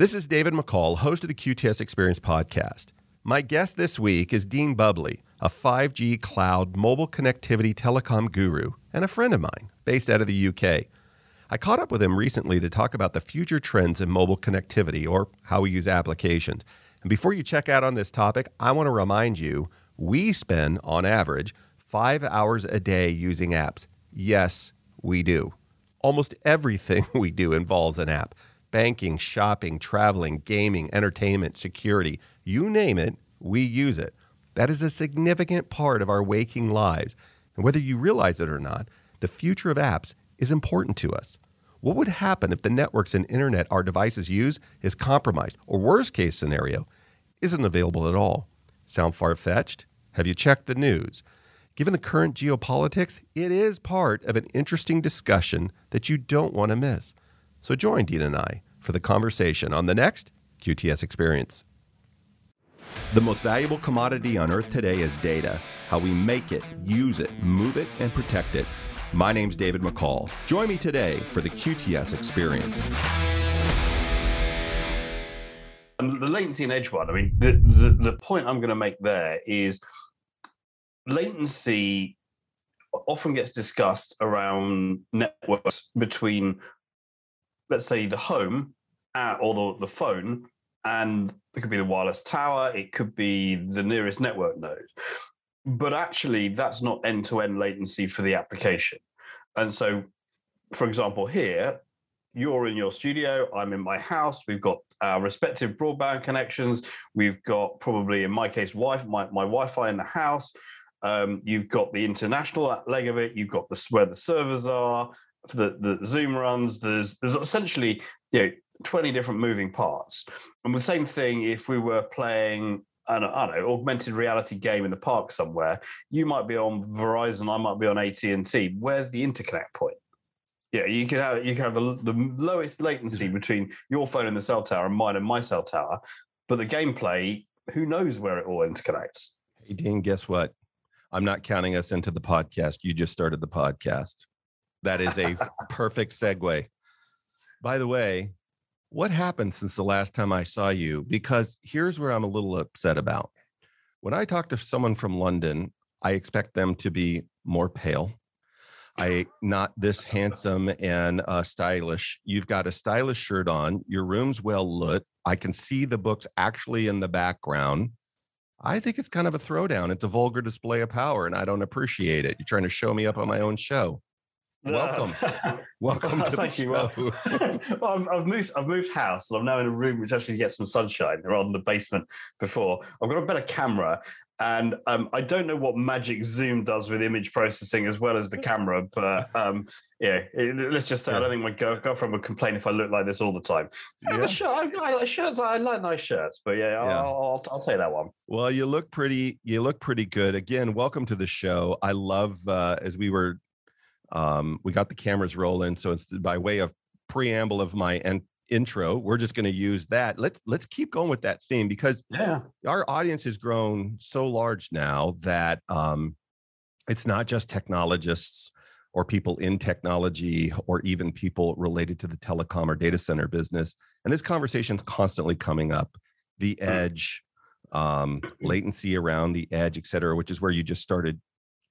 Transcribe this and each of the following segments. This is David McCall, host of the QTS Experience podcast. My guest this week is Dean Bubley, a 5G cloud mobile connectivity telecom guru and a friend of mine based out of the UK. I caught up with him recently to talk about the future trends in mobile connectivity or how we use applications. And before you check out on this topic, I want to remind you, we spend, on average, 5 hours a day using apps. Yes, we do. Almost everything we do involves an app. Banking, shopping, traveling, gaming, entertainment, security, you name it, we use it. That is a significant part of our waking lives. And whether you realize it or not, the future of apps is important to us. What would happen if the networks and internet our devices use is compromised, or worst case scenario, isn't available at all? Sound far-fetched? Have you checked the news? Given the current geopolitics, it is part of an interesting discussion that you don't want to miss. So join Dean and I for the conversation on the next QTS Experience. The most valuable commodity on Earth today is data, how we make it, use it, move it, and protect it. My name's David McCall. Join me today for the QTS Experience. The latency and edge one, I mean, the point I'm going to make there is latency often gets discussed around networks between, let's say, the home or the phone, and it could be the wireless tower, it could be the nearest network node. But actually, that's not end-to-end latency for the application. And so, for example, here, you're in your studio, I'm in my house, we've got our respective broadband connections, we've got probably, in my case, my Wi-Fi in the house, you've got the international leg of it, you've got where the servers are, the Zoom runs, there's essentially 20 different moving parts. And the same thing if we were playing an augmented reality game in the park somewhere, you might be on Verizon, I might be on AT&T. Where's the interconnect point? Yeah, you can have the lowest latency between your phone and the cell tower and mine and my cell tower, but the gameplay, who knows where it all interconnects? Hey, Dean, guess what? I'm not counting us into the podcast. You just started the podcast. That is a perfect segue. By the way, what happened since the last time I saw you? Because here's where I'm a little upset about. When I talk to someone from London, I expect them to be more pale. Not this handsome and stylish. You've got a stylish shirt on. Your room's well lit. I can see the books actually in the background. I think it's kind of a throwdown. It's a vulgar display of power, and I don't appreciate it. You're trying to show me up on my own show. Welcome to the show. Well, I've moved house, and I'm now in a room which actually gets some sunshine rather than the basement before. I've got a better camera, and I don't know what magic Zoom does with image processing as well as the camera, but let's just say I don't think my girlfriend would complain if I look like this all the time. The shirt, I like shirts. I like nice shirts, but I'll take that one. Well, you look pretty good. Again, welcome to the show. I love as we were. We got the cameras rolling, so it's by way of preamble of my intro. We're just going to use that. Let's keep going with that theme because our audience has grown so large now that it's not just technologists or people in technology or even people related to the telecom or data center business. And this conversation's constantly coming up. The edge, latency around the edge, et cetera, which is where you just started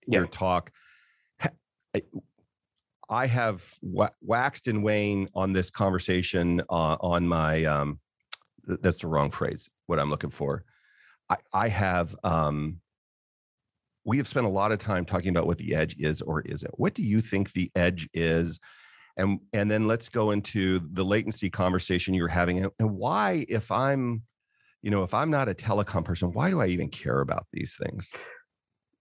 your talk. I have waxed and waned on this conversation on my, that's the wrong phrase, what I'm looking for. We have spent a lot of time talking about what the edge is or isn't. What do you think the edge is? And then let's go into the latency conversation you're having. And why, if I'm not a telecom person, why do I even care about these things?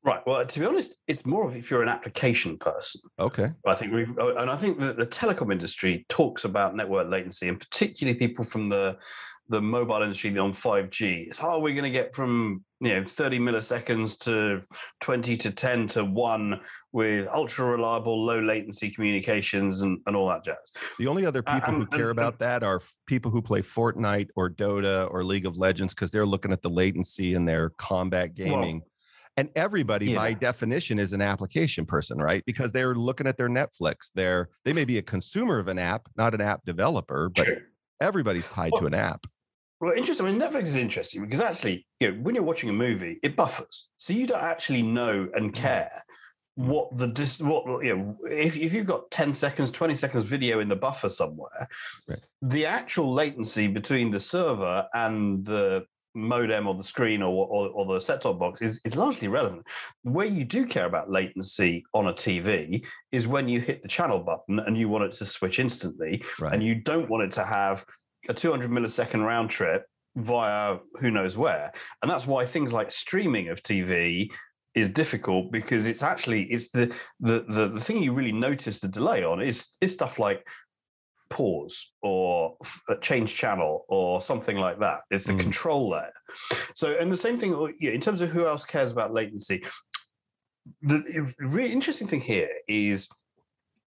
Right. Well, to be honest, it's more of if you're an application person. Okay. I think that the telecom industry talks about network latency, and particularly people from the mobile industry on 5G. It's how are we going to get from 30 milliseconds to 20 to 10 to 1 with ultra reliable, low latency communications and all that jazz. The only other people who care about that are people who play Fortnite or Dota or League of Legends because they're looking at the latency in their combat gaming. Well, and everybody, by definition, is an application person, right? Because they're looking at their Netflix. They may be a consumer of an app, not an app developer, but Everybody's tied to an app. Well, interesting. I mean, Netflix is interesting because actually, you know, when you're watching a movie, it buffers, so you don't actually know and care what the if you've got 10 seconds, 20 seconds video in the buffer somewhere, right, the actual latency between the server and the modem or the screen or the set-top box is largely relevant. Where you do care about latency on a TV is when you hit the channel button and you want it to switch instantly, right, and you don't want it to have a 200 millisecond round trip via who knows where. And that's why things like streaming of TV is difficult, because it's actually, it's the thing you really notice the delay on is stuff like pause or change channel or something like that. It's the control layer. So, and the same thing in terms of who else cares about latency. The really interesting thing here is,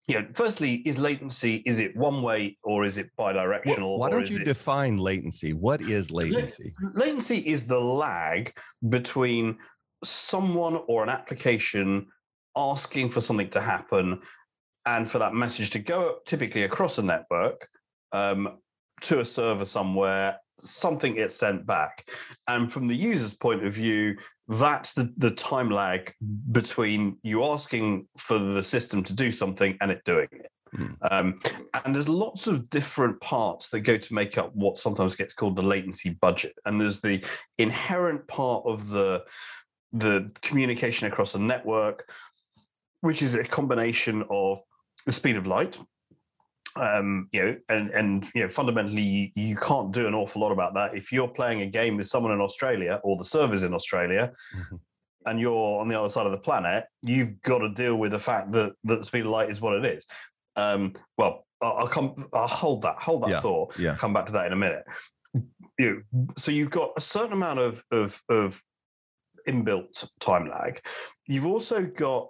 you know, firstly, is latency, is it one way or is it bidirectional? Why don't you define latency? What is latency? Latency is the lag between someone or an application asking for something to happen and for that message to go typically across a network to a server somewhere, something gets sent back. And from the user's point of view, that's the time lag between you asking for the system to do something and it doing it. And there's lots of different parts that go to make up what sometimes gets called the latency budget. And there's the inherent part of the communication across a network, which is a combination of the speed of light, fundamentally, you can't do an awful lot about that. If you're playing a game with someone in Australia or the servers in Australia, and you're on the other side of the planet, you've got to deal with the fact that the speed of light is what it is. I'll hold that thought. Yeah. Come back to that in a minute. So you've got a certain amount of inbuilt time lag. You've also got,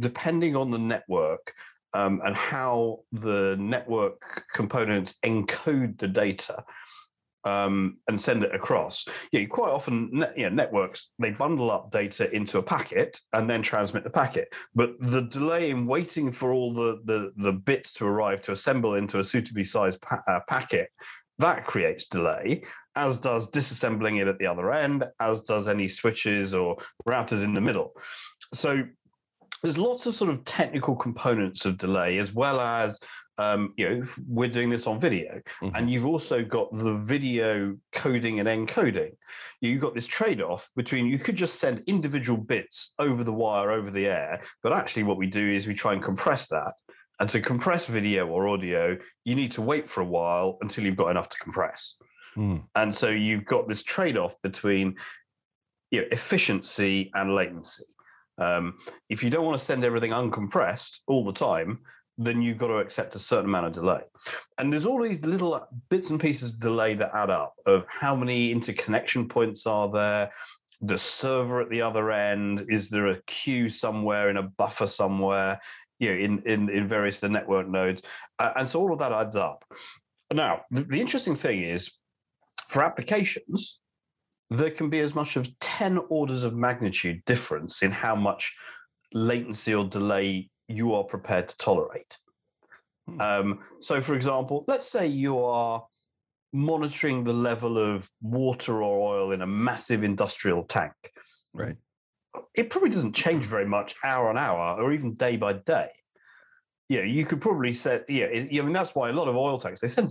depending on the network, and how the network components encode the data and send it across. Yeah, quite often networks, they bundle up data into a packet and then transmit the packet. But the delay in waiting for all the bits to arrive to assemble into a suitably sized packet, that creates delay, as does disassembling it at the other end, as does any switches or routers in the middle. So there's lots of sort of technical components of delay, as well as, we're doing this on video. And you've also got the video coding and encoding. You've got this trade-off between, you could just send individual bits over the wire, over the air, but actually what we do is we try and compress that. And to compress video or audio, you need to wait for a while until you've got enough to compress. And so you've got this trade-off between efficiency and latency. If you don't want to send everything uncompressed all the time, then you've got to accept a certain amount of delay. And there's all these little bits and pieces of delay that add up, of how many interconnection points are there, the server at the other end, is there a queue somewhere in a buffer somewhere, in various of the network nodes. And so all of that adds up. Now, the interesting thing is, for applications, there can be as much as 10 orders of magnitude difference in how much latency or delay you are prepared to tolerate. So, for example, let's say you are monitoring the level of water or oil in a massive industrial tank. Right. It probably doesn't change very much hour on hour or even day by day. You could probably say, that's why a lot of oil tanks, they send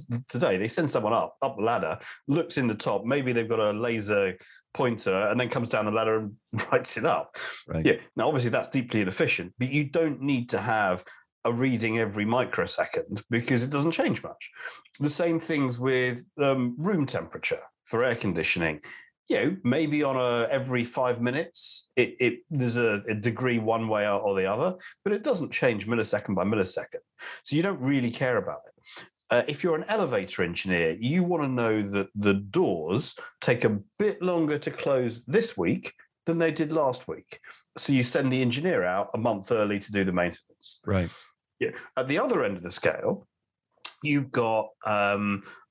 someone up the ladder, looks in the top, maybe they've got a laser pointer, and then comes down the ladder and writes it up. Right. Yeah. Now, obviously, that's deeply inefficient, but you don't need to have a reading every microsecond because it doesn't change much. The same things with room temperature for air conditioning. Maybe on every 5 minutes, it there's a degree one way or the other, but it doesn't change millisecond by millisecond. So you don't really care about it. If you're an elevator engineer, you want to know that the doors take a bit longer to close this week than they did last week. So you send the engineer out a month early to do the maintenance. Right. Yeah. At the other end of the scale, you've got,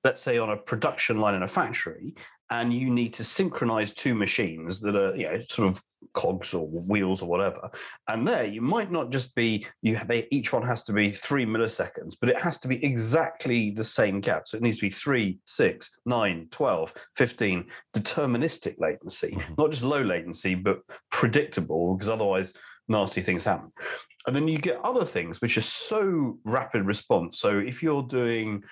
let's say, on a production line in a factory, and you need to synchronize two machines that are, you know, sort of cogs or wheels or whatever. And there, you might not just be, each one has to be 3 milliseconds, but it has to be exactly the same gap. So it needs to be 3, 6, 9, 12, 15, deterministic latency, not just low latency, but predictable, because otherwise nasty things happen. And then you get other things, which are so rapid response. So if you're doing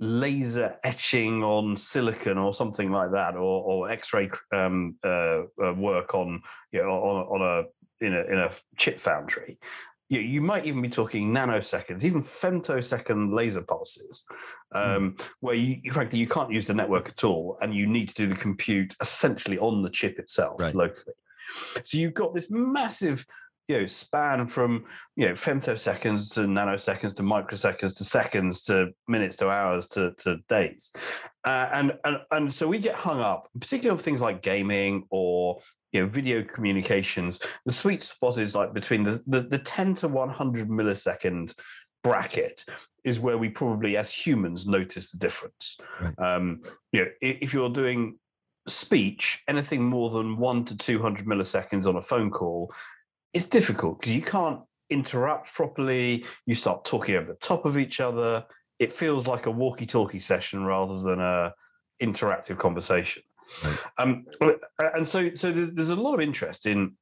laser etching on silicon or something like that, or X-ray work on, you know, in a chip foundry, you might even be talking nanoseconds, even femtosecond laser pulses, where frankly you can't use the network at all, and you need to do the compute essentially on the chip itself locally. So you've got this massive, you know, span from, you know, femtoseconds to nanoseconds to microseconds to seconds to minutes to hours to days, and so we get hung up, particularly on things like gaming or, you know, video communications. The sweet spot is like between the 10 to 100 millisecond bracket is where we probably as humans notice the difference. You know, if you're doing speech, anything more than 1 to 200 milliseconds on a phone call, it's difficult because you can't interrupt properly. You start talking over the top of each other. It feels like a walkie-talkie session rather than a interactive conversation. And so there's a lot of interest in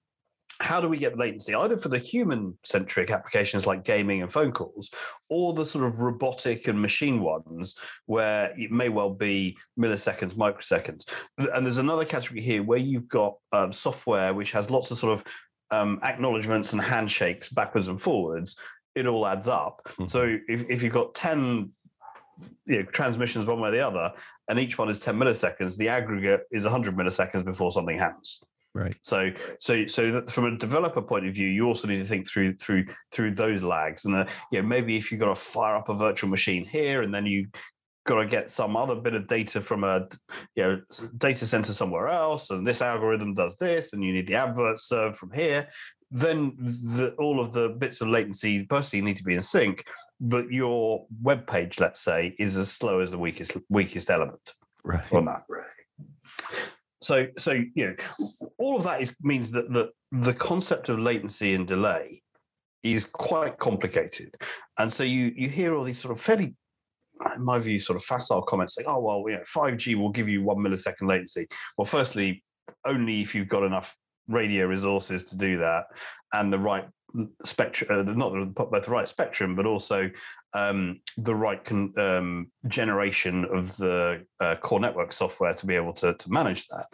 how do we get latency, either for the human-centric applications like gaming and phone calls, or the sort of robotic and machine ones where it may well be milliseconds, microseconds. And there's another category here where you've got software which has lots of sort of acknowledgements and handshakes backwards and forwards. It all adds up. So if you've got 10, you know, transmissions one way or the other, and each one is 10 milliseconds, the aggregate is 100 milliseconds before something happens. So that from a developer point of view, you also need to think through those lags. And you know, maybe if you've got to fire up a virtual machine here, and then you got to get some other bit of data from a, you know, data center somewhere else, and this algorithm does this, and you need the advert served from here. Then all of the bits of latency personally need to be in sync, but your web page, let's say, is as slow as the weakest element on that. So you know, all of that means that the concept of latency and delay is quite complicated, and so you hear all these sort of fairly, in my view, sort of facile comments saying, oh, well, you know, 5G will give you 1 millisecond latency. Well, firstly, only if you've got enough radio resources to do that, and the right spectrum, not both the right spectrum, but also the right generation of the core network software to be able to manage that.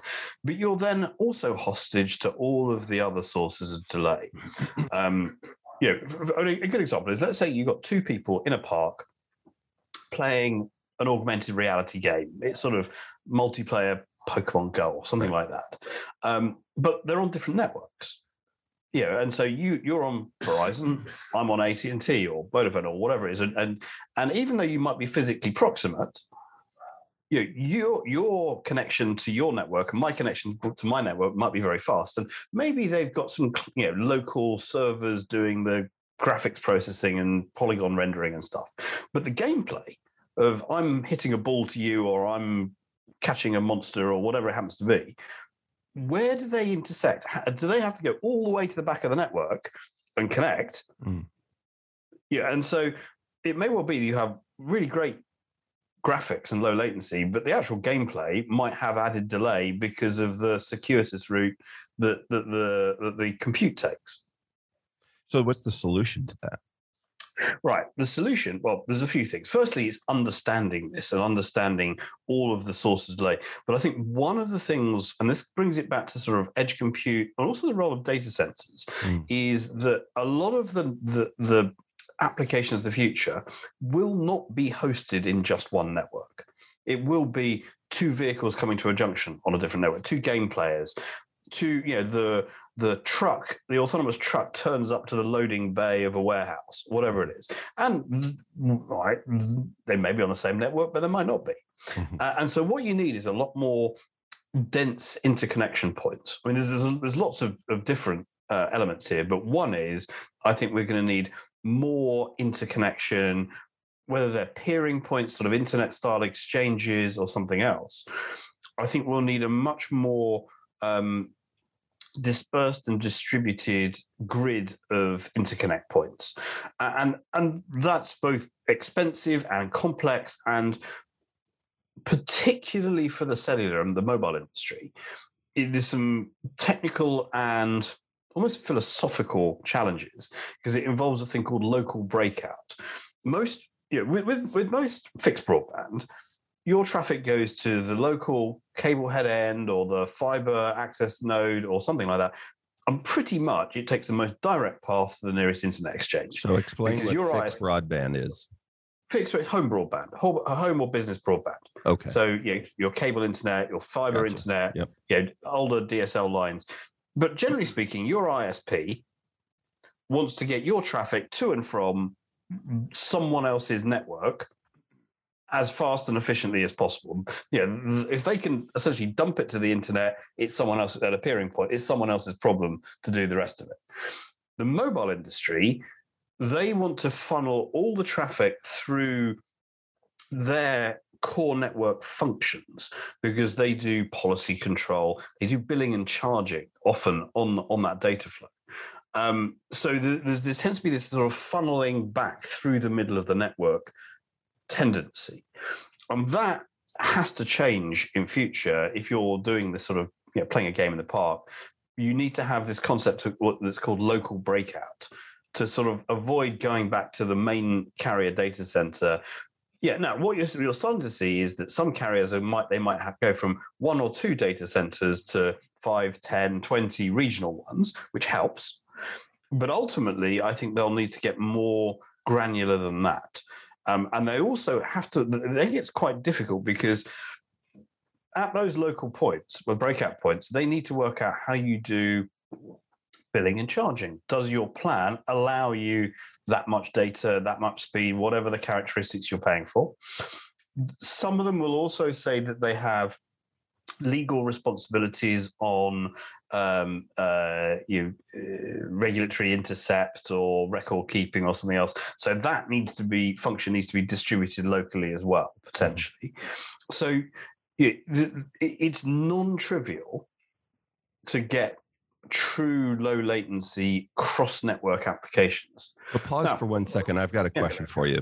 But you're then also hostage to all of the other sources of delay. You know, a good example is, let's say you've got two people in a park playing an augmented reality game. It's sort of multiplayer Pokemon Go or something like that. But they're on different networks. Yeah, you know, and so you're on Verizon, I'm on AT&T or Vodafone or whatever it is. And even though you might be physically proximate, you know, your connection to your network and my connection to my network might be very fast. And maybe they've got some, you know, local servers doing the graphics processing and polygon rendering and stuff. But the gameplay of I'm hitting a ball to you, or I'm catching a monster, or whatever it happens to be, where do they intersect? Do they have to go all the way to the back of the network and connect? Yeah, and so it may well be that you have really great graphics and low latency, but the actual gameplay might have added delay because of the circuitous route that the compute takes. So what's the solution to that? Right. The solution, well, there's a few things. Firstly, it's understanding this and understanding all of the sources of delay. But I think one of the things, and this brings it back to sort of edge compute and also the role of data centers, is that a lot of the applications of the future will not be hosted in just one network. It will be two vehicles coming to a junction on a different network, two game players, two, you know, the truck, the autonomous truck turns up to the loading bay of a warehouse, whatever it is. And right, they may be on the same network, but they might not be. And so what you need is a lot more dense interconnection points. I mean, there's lots of different elements here, but one is, I think we're going to need more interconnection whether they're peering points, sort of internet style exchanges or something else, I think we'll need a much more dispersed and distributed grid of interconnect points. And that's both expensive and complex, and particularly for the cellular and the mobile industry, there's some technical and almost philosophical challenges because it involves a thing called local breakout. Most, you know, with most fixed broadband, your traffic goes to the local cable head end or the fiber access node or something like that. And pretty much it takes the most direct path to the nearest internet exchange. So explain what fixed broadband is. Fixed home broadband, home or business broadband. Okay. So you know, your cable internet, your fiber internet, yep. You know, older DSL lines. But generally speaking, your ISP wants to get your traffic to and from someone else's network as fast and efficiently as possible. Yeah, if they can essentially dump it to the internet, it's someone else at a peering point. It's someone else's problem to do the rest of it. The mobile industry, they want to funnel all the traffic through their core network functions because they do policy control, they do billing and charging often on that data flow. So there tends to be this sort of funneling back through the middle of the network tendency. And that has to change in future if you're doing this sort of, you know, playing a game in the park. You need to have this concept of what's called local breakout to sort of avoid going back to the main carrier data center. Yeah, now what you're starting to see is that some carriers might have to go from one or two data centers to 5, 10, 20 regional ones, which helps. But ultimately, I think they'll need to get more granular than that. And they also have to, then it's quite difficult because at those local points, well, breakout points, they need to work out how you do billing and charging. Does your plan allow you that much data, that much speed, whatever the characteristics you're paying for? Some of them will also say that they have legal responsibilities on regulatory intercept or record keeping or something else. So that function needs to be distributed locally as well, potentially. So it's non-trivial to get true low latency cross network applications. But for 1 second. I've got a question for you.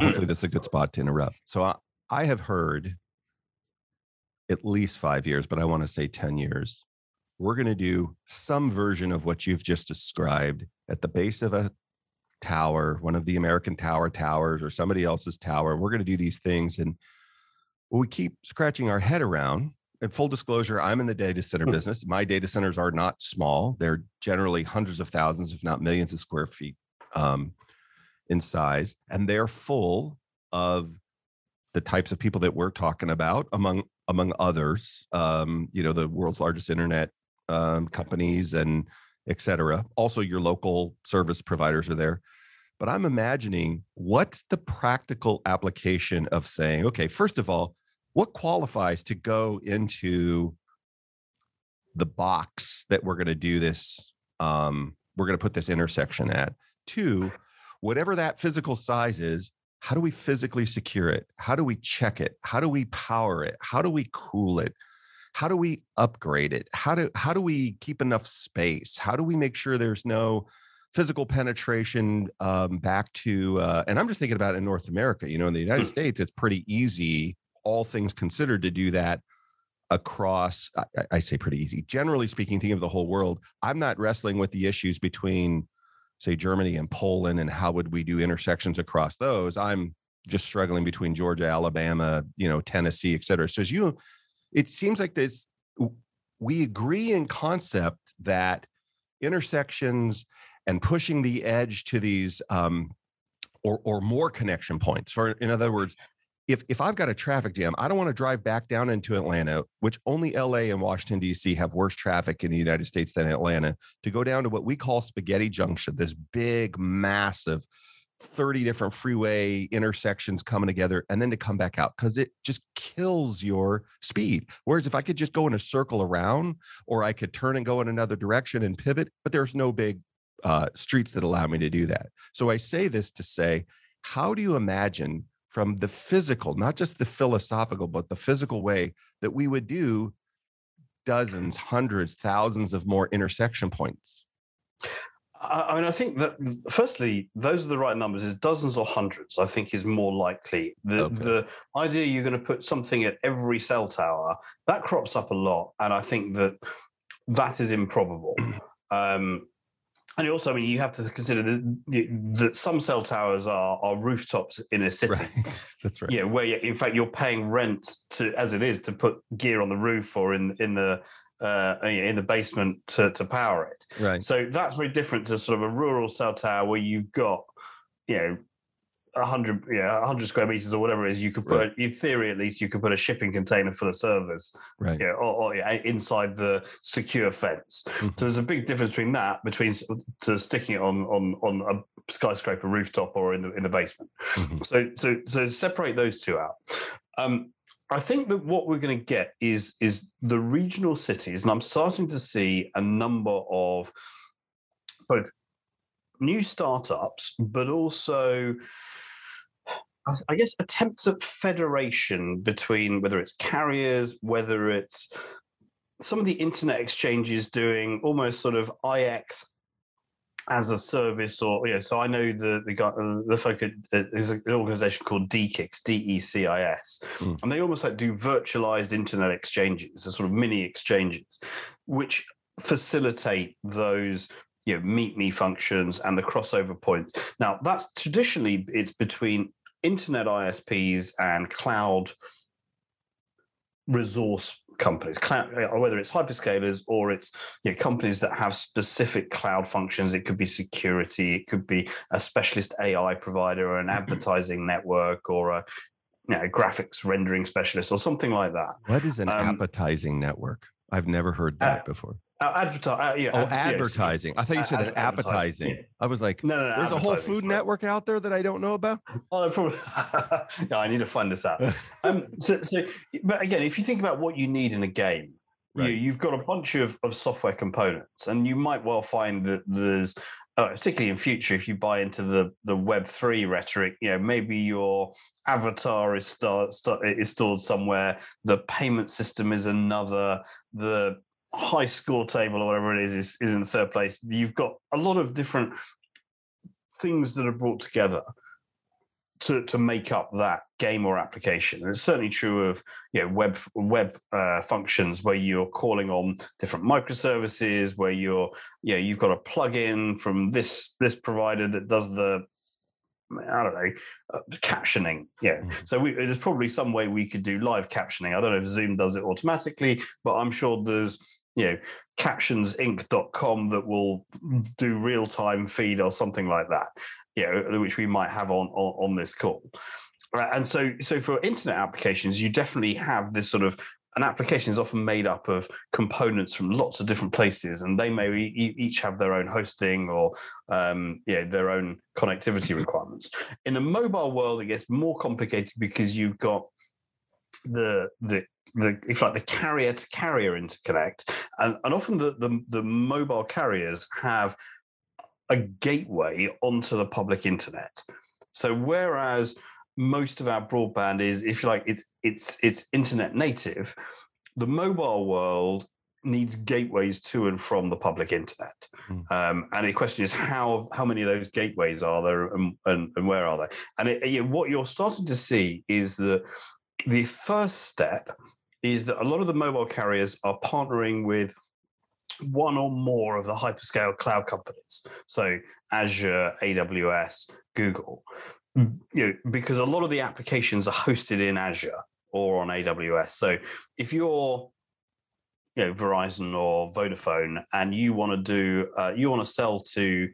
Hopefully this is a good spot to interrupt. So I have heard at least 5 years, but I want to say 10 years. We're going to do some version of what you've just described at the base of a tower, one of the American Tower towers or somebody else's tower. We're going to do these things. And we keep scratching our head around. And full disclosure, I'm in the data center business. My data centers are not small. They're generally hundreds of thousands, if not millions of square feet in size. And they're full of the types of people that we're talking about, among others, the world's largest internet companies and et cetera. Also, your local service providers are there. But I'm imagining, what's the practical application of saying, okay, first of all, what qualifies to go into the box that we're going to do this, we're going to put this intersection at? Two, whatever that physical size is, how do we physically secure it? How do we check it? How do we power it? How do we cool it? How do we upgrade it? How do we keep enough space? How do we make sure there's no physical penetration back to, and I'm just thinking about it in North America, in the United States, it's pretty easy, all things considered, to do that across, I say pretty easy. Generally speaking, thinking of the whole world, I'm not wrestling with the issues between, say, Germany and Poland and how would we do intersections across those. I'm just struggling between Georgia, Alabama, Tennessee, et cetera. So it seems like this, we agree in concept that intersections and pushing the edge to these or more connection points. For, in other words, If I've got a traffic jam, I don't want to drive back down into Atlanta, which only LA and Washington, D.C. have worse traffic in the United States than Atlanta, to go down to what we call Spaghetti Junction, this big, massive 30 different freeway intersections coming together, and then to come back out because it just kills your speed. Whereas if I could just go in a circle around, or I could turn and go in another direction and pivot, but there's no big streets that allow me to do that. So I say this to say, How do you imagine from the physical, not just the philosophical, but the physical way that we would do dozens, hundreds, thousands of more intersection points? I mean, I think that firstly, those are the right numbers. Is dozens or hundreds, I think, is more likely. The idea you're going to put something at every cell tower, that crops up a lot. And I think that is improbable. And also, I mean, you have to consider that some cell towers are rooftops in a city. Right. That's right. Yeah, where in fact you're paying rent to, as it is, to put gear on the roof or in the basement to power it. Right. So that's very different to sort of a rural cell tower where you've got 100 square meters or whatever it is. You could put, right, in theory at least, you could put a shipping container full of servers, right? Yeah, or inside the secure fence. Mm-hmm. So there's a big difference between that, between sticking it on a skyscraper rooftop or in the basement. Mm-hmm. So separate those two out. I think that what we're going to get is the regional cities, and I'm starting to see a number of both new startups, but also, I guess, attempts at federation between, whether it's carriers, whether it's some of the internet exchanges doing almost sort of IX as a service, or so I know the folk is an organization called DECIX, DECIX, and they almost like do virtualized internet exchanges, the sort of mini exchanges, which facilitate those meet me functions and the crossover points. Now, that's traditionally, it's between internet ISPs and cloud resource companies, whether it's hyperscalers or it's companies that have specific cloud functions. It could be security, it could be a specialist AI provider or an advertising network or a graphics rendering specialist or something like that. What is an appetizing network? I've never heard that before. Advertising. I thought you said an appetizing. Yeah. I was like, no, there's a whole food network out there that I don't know about. Oh, probably. No, I need to find this out. But again, if you think about what you need in a game, right, you've got a bunch of software components, and you might well find that there's, particularly in future, if you buy into the Web3 rhetoric, maybe your avatar is stored somewhere, the payment system is another, the high score table or whatever it is in the third place. You've got a lot of different things that are brought together to make up that game or application. And it's certainly true of web functions, where you're calling on different microservices, where you're you've got a plugin from this provider that does the captioning. Yeah. Mm-hmm. So there's probably some way we could do live captioning. I don't know if Zoom does it automatically, but I'm sure there's captionsinc.com that will do real-time feed or something like that, which we might have on this call. And so for internet applications, you definitely have this sort of, an application is often made up of components from lots of different places, and they may each have their own hosting or their own connectivity requirements. In the mobile world, it gets more complicated because you've got the carrier to carrier interconnect, and often the mobile carriers have a gateway onto the public internet. So whereas most of our broadband is, if you like, it's internet native, the mobile world needs gateways to and from the public internet. And the question is, how many of those gateways are there, and where are they? And what you're starting to see is that the first step is that a lot of the mobile carriers are partnering with one or more of the hyperscale cloud companies, so Azure, AWS, Google, because a lot of the applications are hosted in Azure or on AWS. So if you're Verizon or Vodafone and you want to do sell to,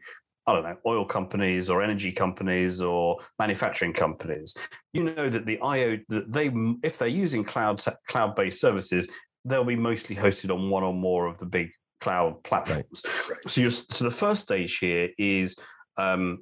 I don't know, oil companies or energy companies or manufacturing companies, that the IO that they, if they're using cloud-based services, they'll be mostly hosted on one or more of the big cloud platforms. Right. So the first stage here is the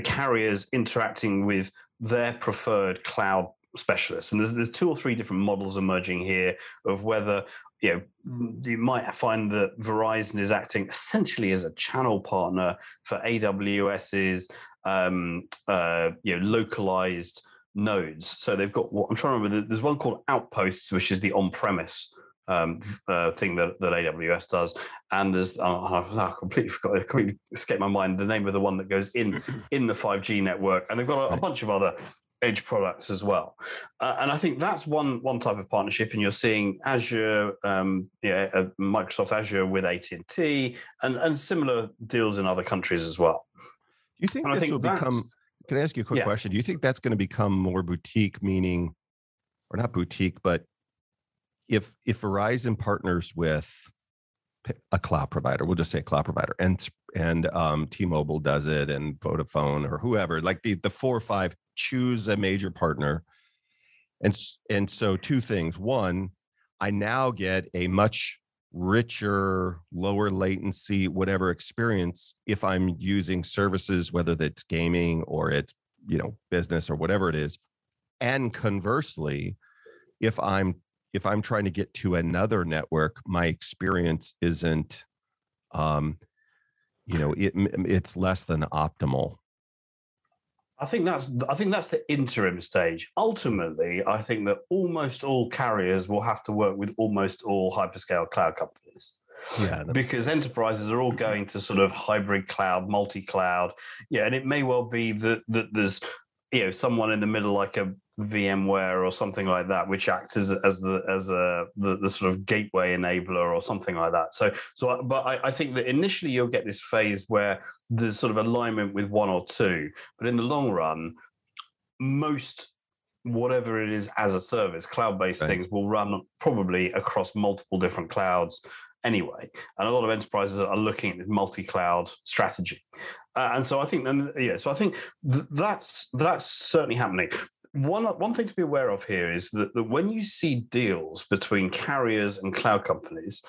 carriers interacting with their preferred cloud specialists. And there's two or three different models emerging here of whether, you might find that Verizon is acting essentially as a channel partner for AWS's localized nodes. So they've got what I'm trying to remember. There's one called Outposts, which is the on-premise thing that AWS does, and there's I completely escaped my mind the name of the one that goes in the 5G network, and they've got a bunch of other edge products as well. And I think that's one type of partnership, and you're seeing Azure, Microsoft Azure with AT&T, and similar deals in other countries as well. Do you think this will become? Can I ask you a quick question? Do you think that's going to become more boutique, meaning, or not boutique, but if Verizon partners with a cloud provider, we'll just say a cloud provider, and T-Mobile does it, and Vodafone or whoever, like the 4 or 5 choose a major partner, and so two things: one, I now get a much richer, lower latency, whatever experience if I'm using services, whether that's gaming or it's, business or whatever it is. And conversely, if I'm trying to get to another network, my experience isn't, it's less than optimal. I think that's the interim stage. Ultimately, I think that almost all carriers will have to work with almost all hyperscale cloud companies. Yeah, because enterprises are all going to sort of hybrid cloud, multi-cloud. Yeah, and it may well be that there's someone in the middle like a VMware or something like that, which acts as the sort of gateway enabler or something like that. But I think that initially you'll get this phase where there's sort of alignment with one or two, but in the long run, most whatever it is as a service, cloud-based things will run probably across multiple different clouds anyway. And a lot of enterprises are looking at this multi-cloud strategy. So I think that's certainly happening. One thing to be aware of here is that when you see deals between carriers and cloud companies,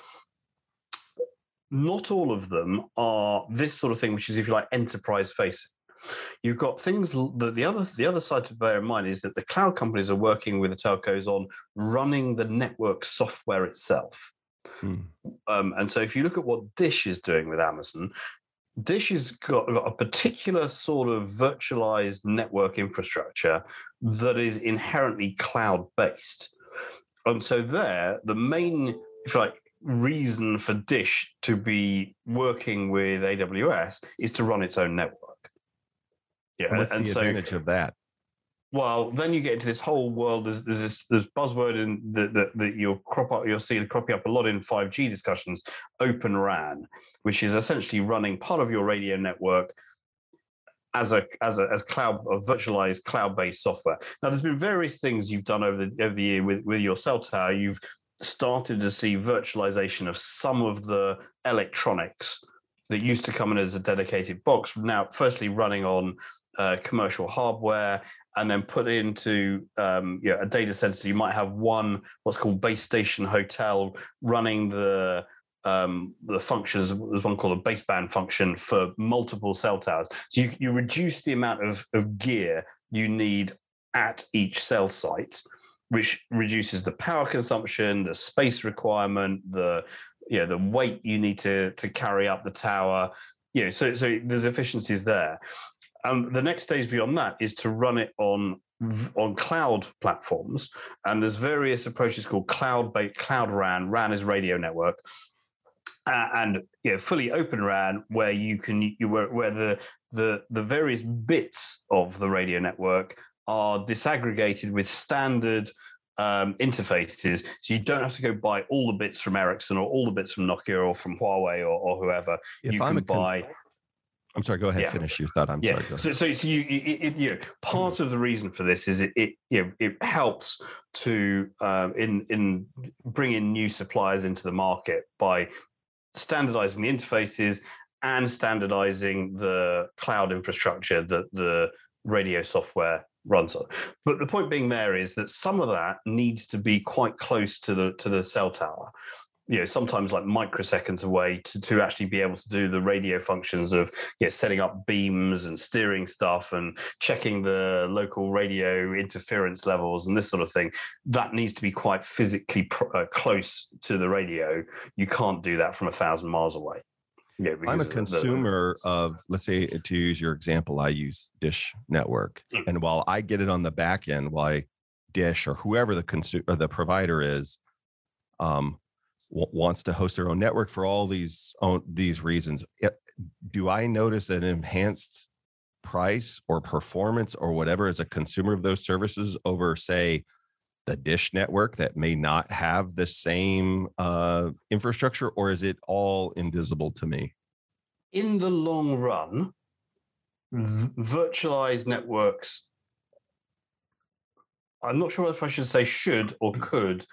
not all of them are this sort of thing, which is, if you like, enterprise facing. You've got things that the other side to bear in mind is that the cloud companies are working with the telcos on running the network software itself. And so if you look at what Dish is doing with Amazon, Dish has got a particular sort of virtualized network infrastructure that is inherently cloud-based. And so there, the main, if you like, reason for Dish to be working with AWS is to run its own network. Yeah, and what's the advantage of that? Well, then you get into this whole world. There's buzzword in that you'll see cropping up a lot in 5G discussions. OpenRAN, which is essentially running part of your radio network as cloud or virtualized cloud-based software. Now, there's been various things you've done over the year with your cell tower. You've started to see virtualization of some of the electronics that used to come in as a dedicated box. Now, firstly, running on commercial hardware, and then put into a data center. So you might have one what's called base station hotel running the functions. There's one called a baseband function for multiple cell towers. So you reduce the amount of gear you need at each cell site, which reduces the power consumption, the space requirement, the weight you need to carry up the tower. So there's efficiencies there. The next stage beyond that is to run it on cloud platforms, and there's various approaches called cloud RAN. RAN is radio network, and fully open RAN, where the various bits of the radio network are disaggregated with standard interfaces, so you don't have to go buy all the bits from Ericsson or all the bits from Nokia or from Huawei or whoever. I'm sorry. Go ahead. Yeah. Finish your thought. I'm sorry. Go ahead. So part of the reason for this is it helps to in bring in new suppliers into the market by standardizing the interfaces and standardizing the cloud infrastructure that the radio software runs on. But the point being there is that some of that needs to be quite close to the cell tower. Sometimes like microseconds away to actually be able to do the radio functions of setting up beams and steering stuff and checking the local radio interference levels and this sort of thing. That needs to be quite physically close to the radio. You can't do that from 1,000 miles away. Yeah, I'm a consumer of, let's say, to use your example, I use Dish Network. And while I get it on the back end, why Dish or whoever the provider is wants to host their own network for all these reasons. Do I notice an enhanced price or performance or whatever as a consumer of those services over, say, the Dish network that may not have the same infrastructure, or is it all invisible to me? In the long run, virtualized networks, I'm not sure if I should say should or could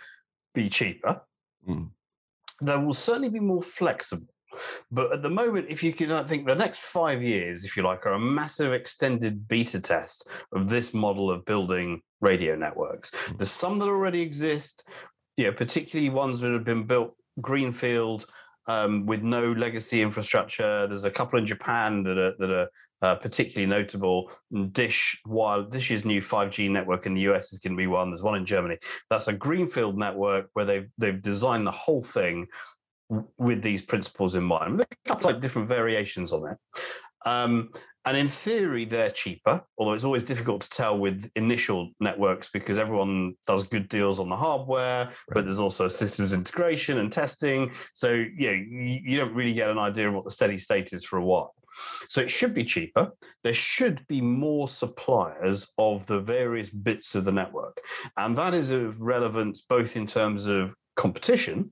be cheaper. Mm. They will certainly be more flexible. But at the moment, if you can, I think the next 5 years, if you like, are a massive extended beta test of this model of building radio networks. There's some that already exist, particularly ones that have been built greenfield with no legacy infrastructure. There's a couple in Japan that are particularly notable. Dish's new 5G network in the US is going to be one. There's one in Germany. That's a greenfield network where they've designed the whole thing with these principles in mind. There are a couple of different variations on that. And in theory, they're cheaper, although it's always difficult to tell with initial networks because everyone does good deals on the hardware, but there's also systems integration and testing. So you don't really get an idea of what the steady state is for a while. So it should be cheaper. There should be more suppliers of the various bits of the network. And that is of relevance both in terms of competition,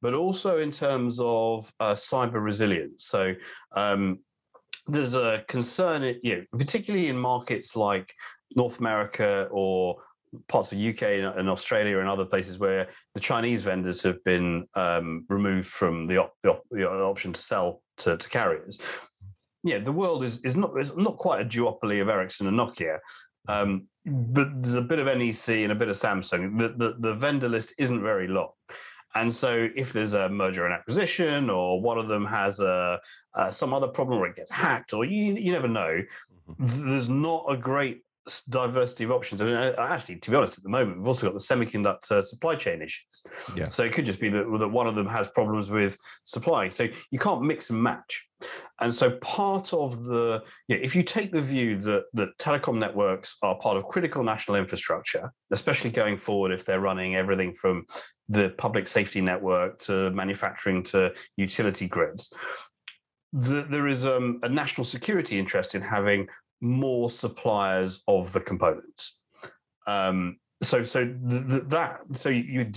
but also in terms of cyber resilience. So there's a concern, particularly in markets like North America or parts of the UK and Australia and other places where the Chinese vendors have been removed from the option to sell to carriers. Yeah, the world is not quite a duopoly of Ericsson and Nokia. But there's a bit of NEC and a bit of Samsung. The vendor list isn't very long. And so if there's a merger and acquisition or one of them has some other problem where it gets hacked or you never know, there's not a great diversity of options. I mean, actually, to be honest, at the moment, we've also got the semiconductor supply chain issues. Yeah. So it could just be that one of them has problems with supply. So you can't mix and match. And so part of if you take the view that telecom networks are part of critical national infrastructure, especially going forward if they're running everything from the public safety network to manufacturing to utility grids, there is a national security interest in having more suppliers of the components. You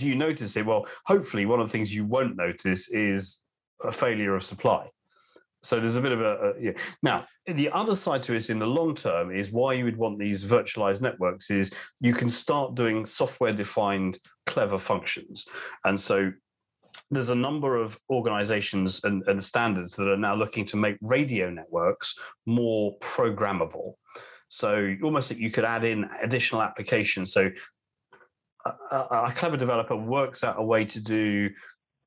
notice it. Well, hopefully one of the things you won't notice is a failure of supply. So there's a bit of a. Now, the other side to it in the long term is why you would want these virtualized networks is you can start doing software-defined clever functions. And so there's a number of organizations and standards that are now looking to make radio networks more programmable. So almost like you could add in additional applications. So a clever developer works out a way to do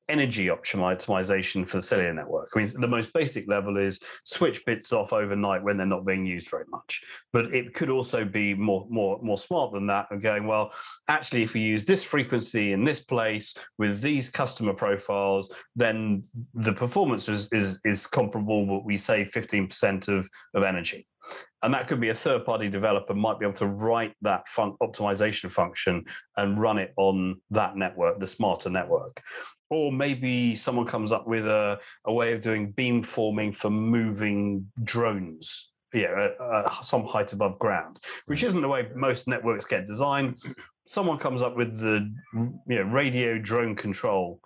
energy optimization for the cellular network. I mean, the most basic level is switch bits off overnight when they're not being used very much. But it could also be more smart than that and going, well, actually, if we use this frequency in this place with these customer profiles, then the performance is comparable, but we save 15% of energy. And that could be a third-party developer might be able to write that optimization function and run it on that network, the smarter network. Or maybe someone comes up with a way of doing beamforming for moving drones, some height above ground, which isn't the way most networks get designed. Someone comes up with the radio drone control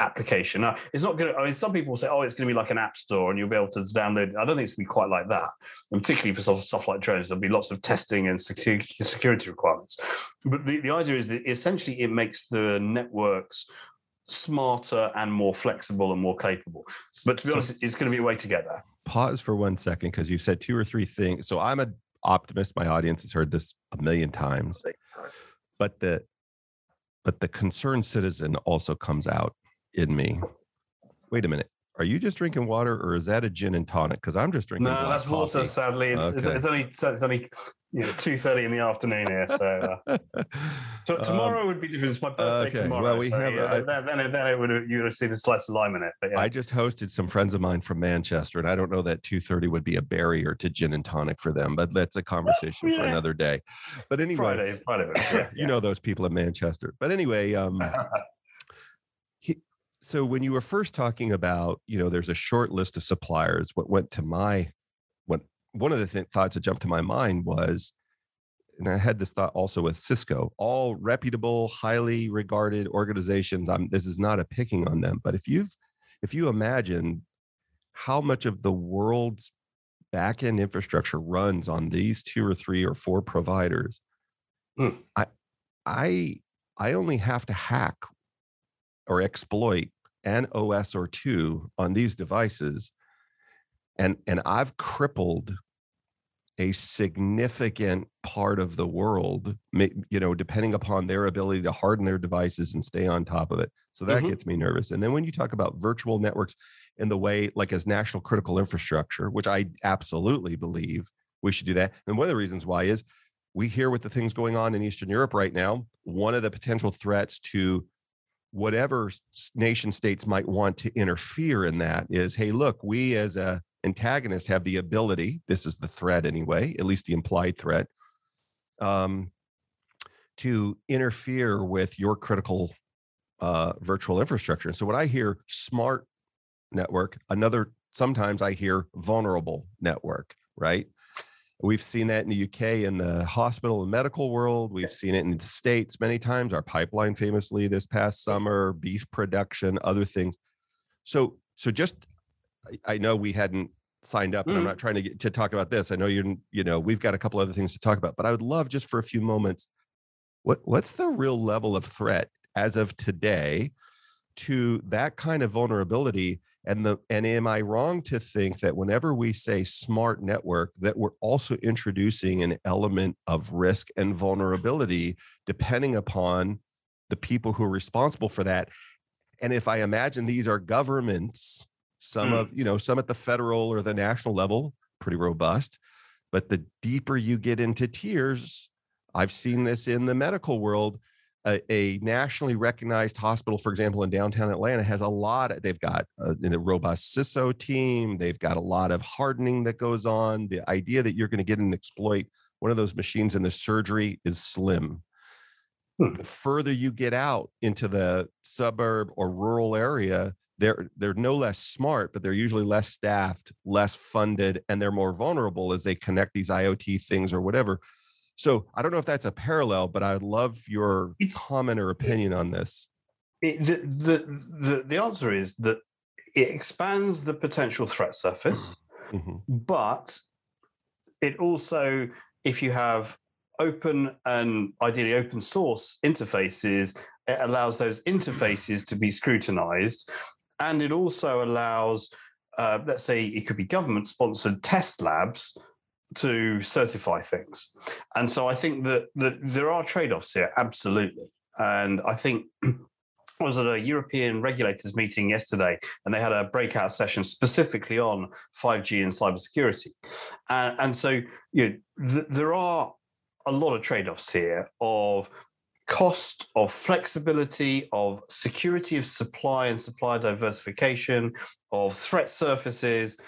application. Now, it's not going to. I mean, some people say, "Oh, it's going to be like an app store, and you'll be able to download." I don't think it's going to be quite like that, and particularly for stuff like drones, there'll be lots of testing and security requirements. But the idea is that essentially it makes the networks smarter and more flexible and more capable. But to be honest, it's going to be a way to get there. Pause for 1 second because you said two or three things. So I'm an optimist. My audience has heard this a million times, but the concerned citizen also comes out in me. Wait a minute. Are you just drinking water, or is that a gin and tonic? Because I'm just drinking. No, that's water. Sadly, it's only 2:30 in the afternoon here. So, so tomorrow would be different. It's my birthday tomorrow. Well, we have you would have seen a slice of lime in it. But yeah. I just hosted some friends of mine from Manchester, and I don't know that 2:30 would be a barrier to gin and tonic for them. But that's a conversation for another day. But anyway, Friday, you know those people in Manchester. But anyway, so when you were first talking about, you know, there's a short list of suppliers. One of the thoughts that jumped to my mind was, and I had this thought also with Cisco, all reputable, highly regarded organizations. This is not a picking on them, but if you imagine how much of the world's back-end infrastructure runs on these 2 or 3 or 4 providers, I only have to hack or exploit an OS or two on these devices. And I've crippled a significant part of the world, you know, depending upon their ability to harden their devices and stay on top of it. So that gets me nervous. And then when you talk about virtual networks in the way, like as national critical infrastructure, which I absolutely believe we should do that. And one of the reasons why is we hear with the things going on in Eastern Europe right now, one of the potential threats to whatever nation states might want to interfere in that is, hey, look, we as a antagonist have the ability, this is the threat anyway, at least the implied threat, to interfere with your critical virtual infrastructure. And so when I hear smart network, sometimes I hear vulnerable network, right? We've seen that in the UK in the hospital and medical world. We've seen it in the States many times. Our pipeline famously this past summer, beef production, other things. So just, I know we hadn't signed up, and I'm not trying to get to talk about this. I know we've got a couple other things to talk about, but I would love just for a few moments, what's the real level of threat as of today to that kind of vulnerability? And am I wrong to think that whenever we say smart network, that we're also introducing an element of risk and vulnerability depending upon the people who are responsible for that? And if I imagine these are governments, some at the federal or the national level, pretty robust, but the deeper you get into tiers, I've seen this in the medical world, a nationally recognized hospital, for example, in downtown Atlanta they've got a robust CISO team. They've got a lot of hardening that goes on. The idea that you're going to get and exploit one of those machines in the surgery is slim. The further you get out into the suburb or rural area, they're no less smart, but they're usually less staffed, less funded, and they're more vulnerable as they connect these IoT things or whatever. So I don't know if that's a parallel, but I'd love your comment or opinion on this. The answer is that it expands the potential threat surface, but it also, if you have open and ideally open source interfaces, it allows those interfaces to be scrutinized. And it also allows, let's say it could be government-sponsored test labs to certify things. And so I think that there are trade-offs here, absolutely. And I think I was at a European regulators meeting yesterday, and they had a breakout session specifically on 5G and cybersecurity. And so there are a lot of trade-offs here of cost, of flexibility, of security of supply and supplier diversification, of threat surfaces.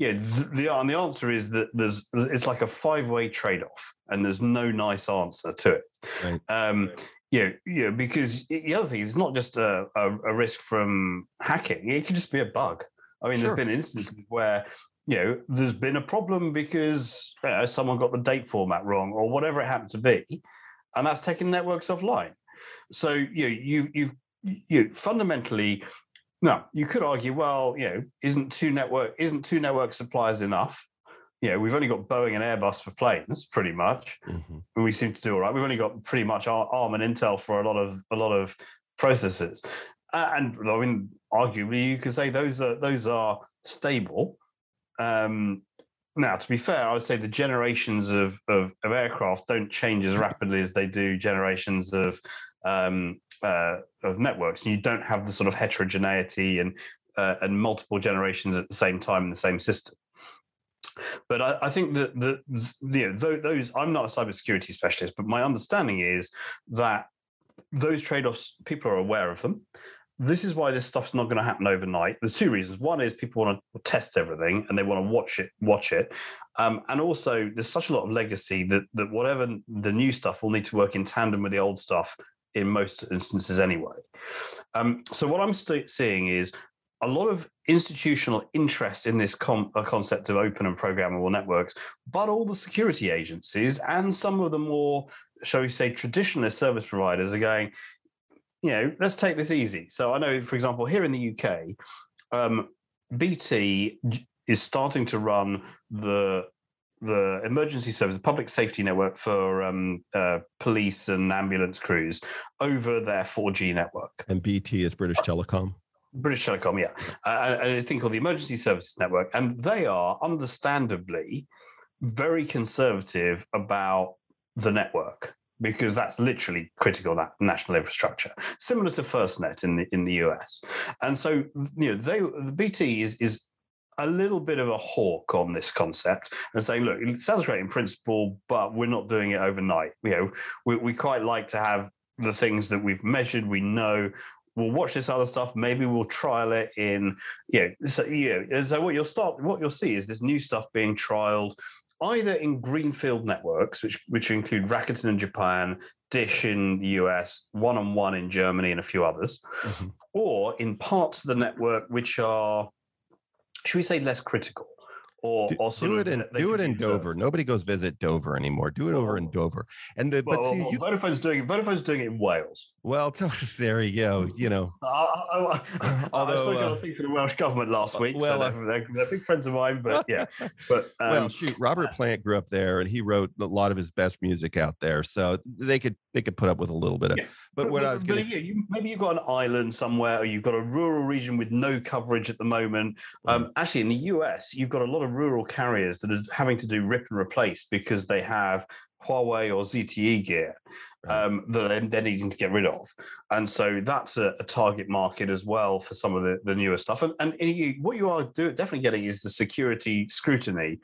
And the answer is that it's like a five-way trade-off, and there's no nice answer to it. Right. Because the other thing is not just a risk from hacking; it could just be a bug. I mean, There's been instances where there's been a problem because someone got the date format wrong or whatever it happened to be. And that's taking networks offline. So you fundamentally, now you could argue, well, isn't two network suppliers enough? We've only got Boeing and Airbus for planes, pretty much, and we seem to do all right. We've only got pretty much ARM and Intel for a lot of processors, and I mean, arguably, you could say those are stable. Now, to be fair, I would say the generations of aircraft don't change as rapidly as they do generations of networks. And you don't have the sort of heterogeneity and multiple generations at the same time in the same system. But I think that those, I'm not a cybersecurity specialist, but my understanding is that those trade-offs, people are aware of them. This is why this stuff's not going to happen overnight. There's two reasons. One is people want to test everything and they want to watch it. And also there's such a lot of legacy that whatever the new stuff will need to work in tandem with the old stuff in most instances anyway. So what I'm seeing is a lot of institutional interest in this concept of open and programmable networks, but all the security agencies and some of the more, shall we say, traditionalist service providers are going, let's take this easy. So I know, for example, here in the UK, BT is starting to run the emergency service, the public safety network for police and ambulance crews over their 4G network. And BT is British Telecom? British Telecom, yeah. And a thing called the emergency services network. And they are understandably very conservative about the network, because that's literally critical national infrastructure, similar to FirstNet in the US. And so, the BT is a little bit of a hawk on this concept and saying, look, it sounds great in principle, but we're not doing it overnight. We quite like to have the things that we've measured, we know. We'll watch this other stuff. Maybe we'll trial it in, So what you'll see is this new stuff being trialed, either in greenfield networks, which include Rakuten in Japan, Dish in the US, one-on-one in Germany, and a few others, mm-hmm. or in parts of the network which are, should we say, less critical, or do it in Dover. Nobody goes visit Dover anymore. Do it over in Dover. Vodafone's doing it in Wales. Well, there you go. Although, I spoke on a thing for the Welsh government last week. Well, so they're big friends of mine, but yeah. But Robert Plant grew up there, and he wrote a lot of his best music out there. So they could put up with a little bit of. Yeah. Maybe you've got an island somewhere, or you've got a rural region with no coverage at the moment. Actually, in the US, you've got a lot of rural carriers that are having to do rip and replace because they have Huawei or ZTE gear that they're needing to get rid of. And so that's a target market as well for some of the newer stuff. And what you are definitely getting is the security scrutiny,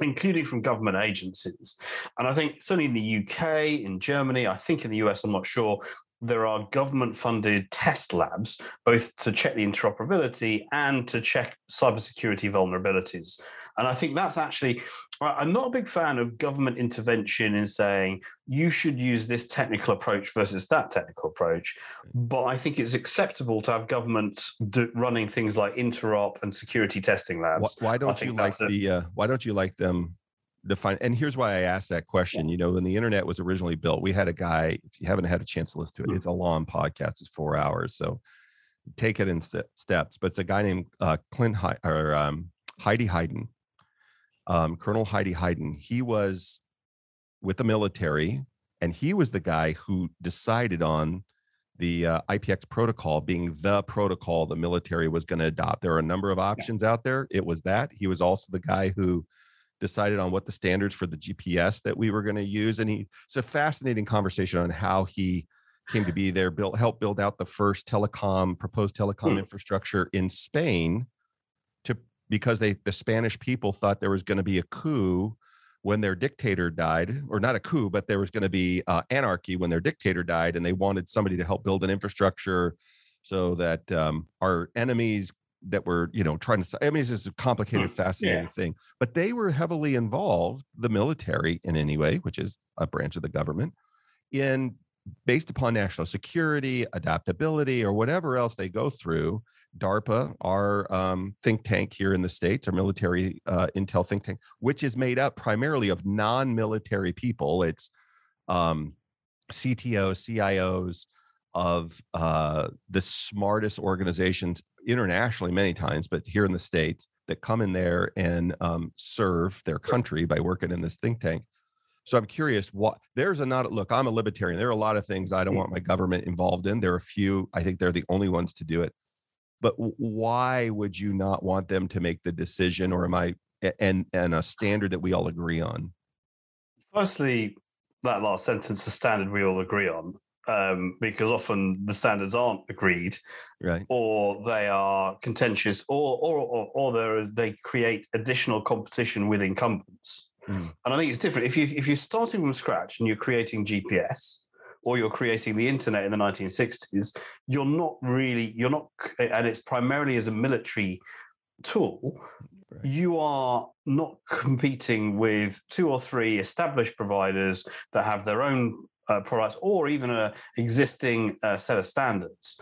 including from government agencies. And I think certainly in the UK, in Germany, I think in the US, I'm not sure, there are government-funded test labs, both to check the interoperability and to check cybersecurity vulnerabilities. And I think that's actually, I'm not a big fan of government intervention in saying you should use this technical approach versus that technical approach, but I think it's acceptable to have governments running things like interop and security testing labs. Why don't you like them? Define, and here's why I asked that question. When the internet was originally built, we had a guy, if you haven't had a chance to listen to it, it's a long podcast, it's 4 hours, so take it in steps, but it's a guy named Heidi Heiden, Colonel Heidi Heiden. He was with the military, and he was the guy who decided on the IPX protocol being the protocol the military was going to adopt. There are a number of options out there. It was that. He was also the guy who decided on what the standards for the GPS that we were going to use. And it's a fascinating conversation on how he came to be there, helped build out the first proposed telecom infrastructure in Spain, because the Spanish people thought there was going to be a coup when their dictator died, or not a coup, but there was going to be anarchy when their dictator died. And they wanted somebody to help build an infrastructure so that our enemies that were, trying to, it's just a complicated, fascinating thing, but they were heavily involved, the military in any way, which is a branch of the government, based upon national security, adaptability, or whatever else they go through. DARPA, our think tank here in the States, our military intel think tank, which is made up primarily of non-military people. It's CTOs, CIOs of the smartest organizations internationally many times, but here in the States, that come in there and serve their country by working in this think tank. So I'm curious, I'm a libertarian. There are a lot of things I don't want my government involved in. There are a few, I think they're the only ones to do it. But why would you not want them to make the decision, or am I, and a standard that we all agree on? Firstly, that last sentence, the standard we all agree on. because often the standards aren't agreed, right, or they are contentious, or they create additional competition with incumbents. Mm. And I think it's different. If you're starting from scratch and you're creating GPS, or you're creating the internet in the 1960s, you're not, and it's primarily as a military tool. Right. You are not competing with two or three established providers that have their own products, or even an existing set of standards.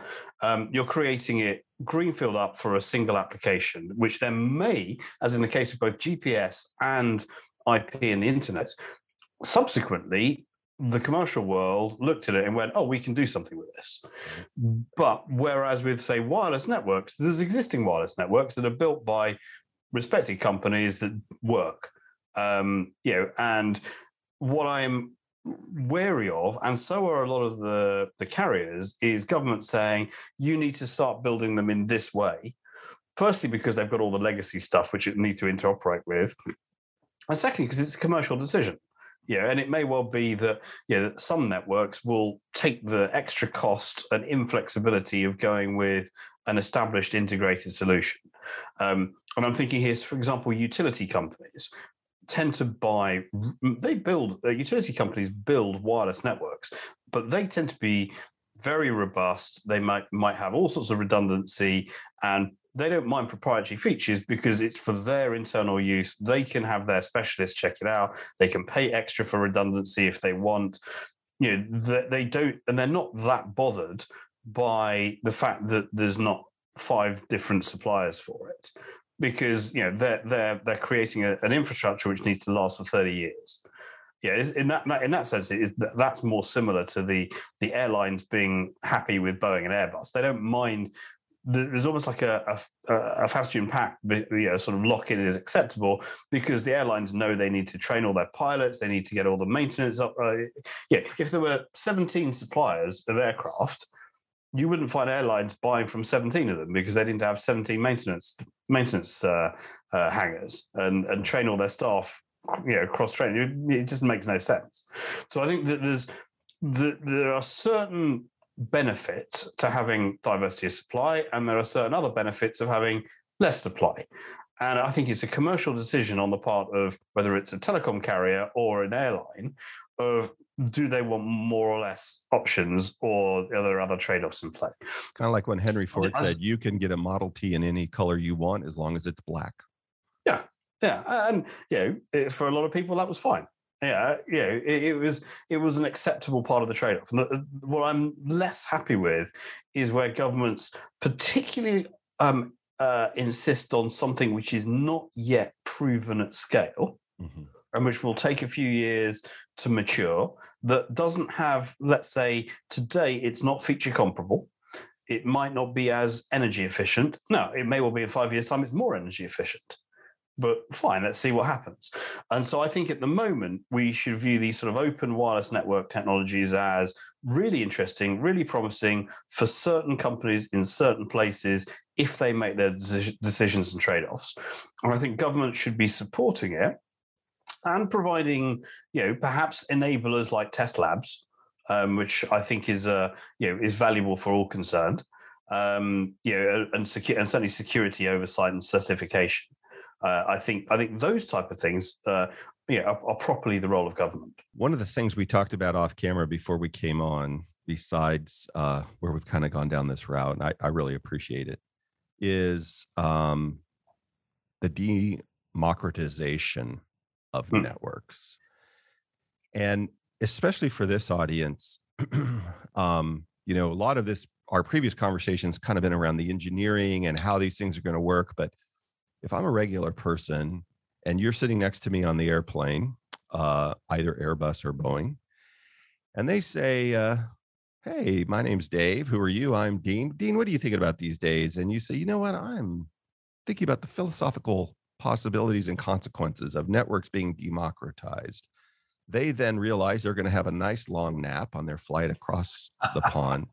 You're creating it greenfield up for a single application, which then may, as in the case of both GPS and IP and the internet, subsequently, the commercial world looked at it and went, oh, we can do something with this. But whereas with, say, wireless networks, there's existing wireless networks that are built by respected companies that work. And what I'm wary of, and so are a lot of the carriers, is government saying, you need to start building them in this way. Firstly, because they've got all the legacy stuff which it needs to interoperate with. And secondly, because it's a commercial decision. Yeah, and it may well be that that some networks will take the extra cost and inflexibility of going with an established integrated solution. And I'm thinking here, for example, utility companies tend to buy, utility companies build wireless networks, but they tend to be very robust. They might have all sorts of redundancy, and they don't mind proprietary features because it's for their internal use. They can have their specialists check it out. They can pay extra for redundancy if they want. They don't, and they're not that bothered by the fact that there's not five different suppliers for it, because they're creating an infrastructure which needs to last for 30 years. In that sense, that's more similar to the airlines being happy with Boeing and Airbus. They don't mind. There's almost like a Faustian pact, sort of lock-in is acceptable because the airlines know they need to train all their pilots, they need to get all the maintenance up. If there were 17 suppliers of aircraft, you wouldn't find airlines buying from 17 of them because they didn't have 17 maintenance hangars and train all their staff, cross-train. It just makes no sense. So I think that there are certain benefits to having diversity of supply, and there are certain other benefits of having less supply. And I think it's a commercial decision on the part of whether it's a telecom carrier or an airline of do they want more or less options, or are there other trade-offs in play? Kind of like when Henry Ford said, you can get a Model T in any color you want as long as it's black. Yeah. And for a lot of people, that was fine. It was an acceptable part of the trade-off. And what I'm less happy with is where governments particularly insist on something which is not yet proven at scale, mm-hmm. and which will take a few years to mature, that doesn't have, let's say, today it's not feature comparable. It might not be as energy efficient. No, it may well be in 5 years' time it's more energy efficient. But fine, let's see what happens. And so I think at the moment, we should view these sort of open wireless network technologies as really interesting, really promising for certain companies in certain places if they make their decisions and trade-offs. And I think government should be supporting it and providing, perhaps enablers like test labs, which I think is valuable for all concerned, and certainly security oversight and certification. I think those type of things are properly the role of government. One of the things we talked about off camera before we came on, besides where we've kind of gone down this route, and I really appreciate it, is the democratization of networks. And especially for this audience, a lot of this, our previous conversations kind of been around the engineering and how these things are going to work, but if I'm a regular person and you're sitting next to me on the airplane, either Airbus or Boeing, and they say, hey, my name's Dave. Who are you? I'm Dean. Dean, what are you thinking about these days? And you say, you know what? I'm thinking about the philosophical possibilities and consequences of networks being democratized. They then realize they're going to have a nice long nap on their flight across the pond.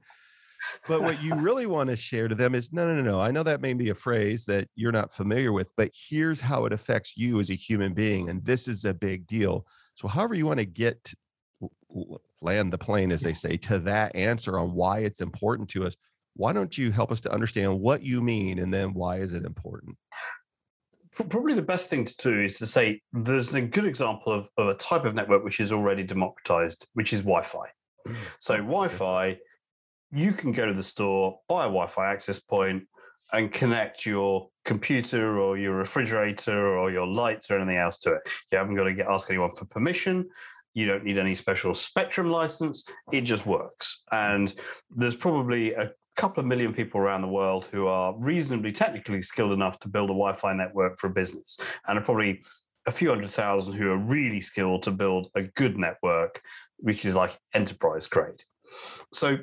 But what you really want to share to them is, no. I know that may be a phrase that you're not familiar with, but here's how it affects you as a human being. And this is a big deal. So however you want to get land the plane, as they say, to that answer on why it's important to us. Why don't you help us to understand what you mean, and then why is it important? Probably the best thing to do is to say there's a good example of a type of network which is already democratized, which is Wi-Fi. So Wi-Fi, you can go to the store, buy a Wi-Fi access point, and connect your computer or your refrigerator or your lights or anything else to it. You haven't got to ask anyone for permission. You don't need any special spectrum license. It just works. And there's probably a couple of million people around the world who are reasonably technically skilled enough to build a Wi-Fi network for a business, and are probably a few 100,000 who are really skilled to build a good network, which is like enterprise grade. So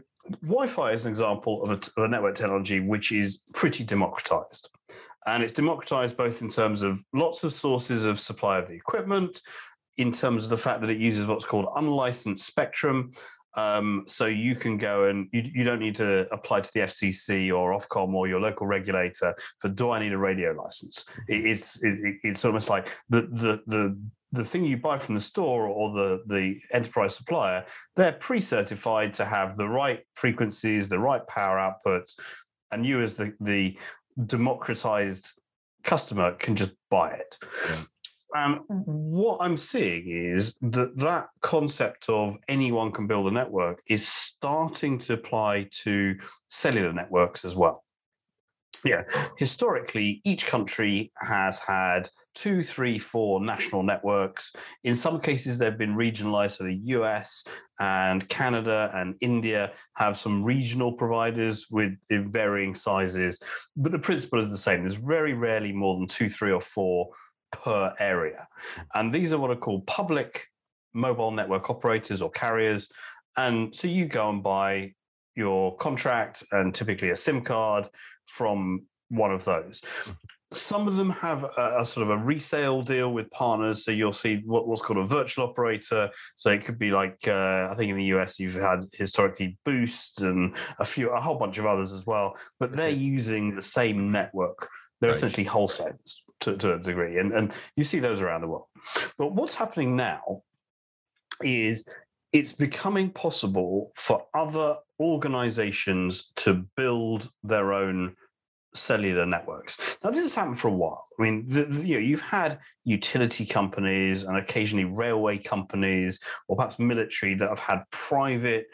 Wi-Fi is an example of a network technology which is pretty democratized. And it's democratized both in terms of lots of sources of supply of the equipment, in terms of the fact that it uses what's called unlicensed spectrum. So you can go and you don't need to apply to the FCC or Ofcom or your local regulator for, do I need a radio license? It's almost like the thing you buy from the store or the enterprise supplier, they're pre-certified to have the right frequencies, the right power outputs, and you as the democratized customer can just buy it. Yeah. And what I'm seeing is that concept of anyone can build a network is starting to apply to cellular networks as well. Yeah, historically, each country has had 2, 3, 4 national networks. In some cases, they've been regionalized. So the US and Canada and India have some regional providers with varying sizes. But the principle is the same. There's very rarely more than 2, 3, or 4 per area. And these are what are called public mobile network operators or carriers. And so you go and buy your contract and typically a SIM card from one of those. Some of them have a sort of a resale deal with partners. So you'll see what's called a virtual operator. So it could be like, I think in the US, you've had historically Boost and a whole bunch of others as well, but they're using the same network. They're essentially wholesalers to a degree. And you see those around the world. But what's happening now is it's becoming possible for other organizations to build their own cellular networks. Now, this has happened for a while. I mean, you've had utility companies and occasionally railway companies or perhaps military that have had private,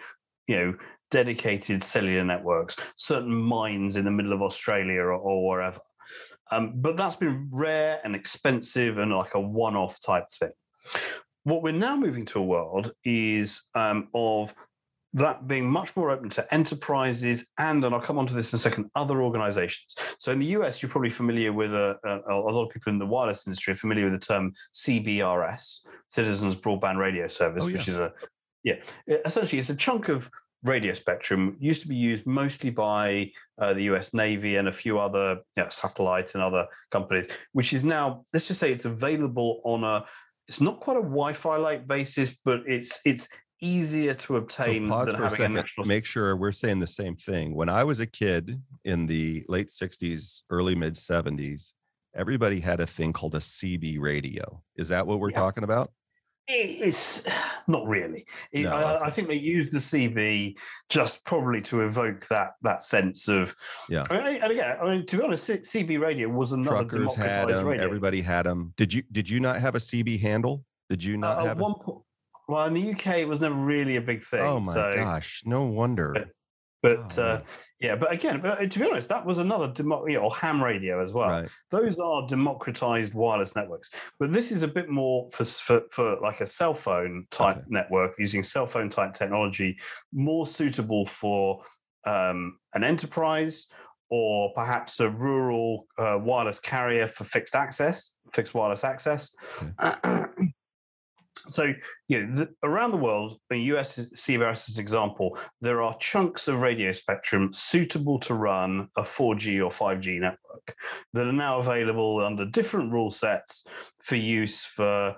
dedicated cellular networks, certain mines in the middle of Australia or wherever. But that's been rare and expensive and like a one-off type thing. What we're now moving to a world is of that being much more open to enterprises and I'll come on to this in a second, other organizations. So in the US, you're probably familiar with a lot of people in the wireless industry are familiar with the term CBRS, Citizens Broadband Radio Service, which is essentially it's a chunk of radio spectrum, used to be used mostly by the US Navy and a few other satellites and other companies, which is now, let's just say it's available on it's not quite a Wi-Fi-like basis, but it's easier to obtain than having a national. Make sure we're saying the same thing. When I was a kid in the late 60s, early mid 70s, everybody had a thing called a CB radio. Is that what we're talking about? It's not really. I think they used the CB just probably to evoke that sense of. Yeah. I mean, to be honest, CB radio was another truckers democratized had them, radio. Everybody had them. Did you not have a CB handle? Did you not have one? Well, in the UK, it was never really a big thing. Oh my gosh! No wonder. But to be honest, that was another or ham radio as well. Right. Those are democratized wireless networks. But this is a bit more for like a cell phone type network, using cell phone type technology, more suitable for an enterprise or perhaps a rural wireless carrier for fixed wireless access. Okay. So, around the world, the US CBRS is an example. There are chunks of radio spectrum suitable to run a 4G or 5G network that are now available under different rule sets for use for,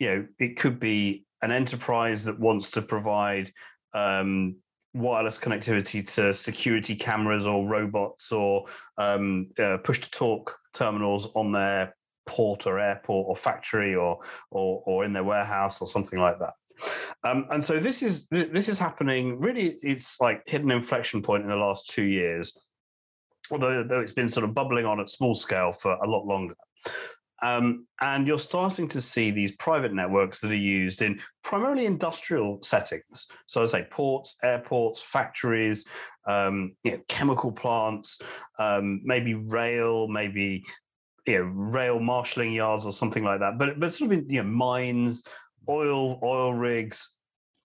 it could be an enterprise that wants to provide wireless connectivity to security cameras or robots or push-to-talk terminals on their port or airport or factory or in their warehouse or something like that. And so this is happening. Really, it's like hit an inflection point in the last 2 years, although it's been sort of bubbling on at small scale for a lot longer. And you're starting to see these private networks that are used in primarily industrial settings. So I say ports, airports, factories, chemical plants, maybe rail, maybe rail marshalling yards or something like that. But sort of in mines, oil rigs,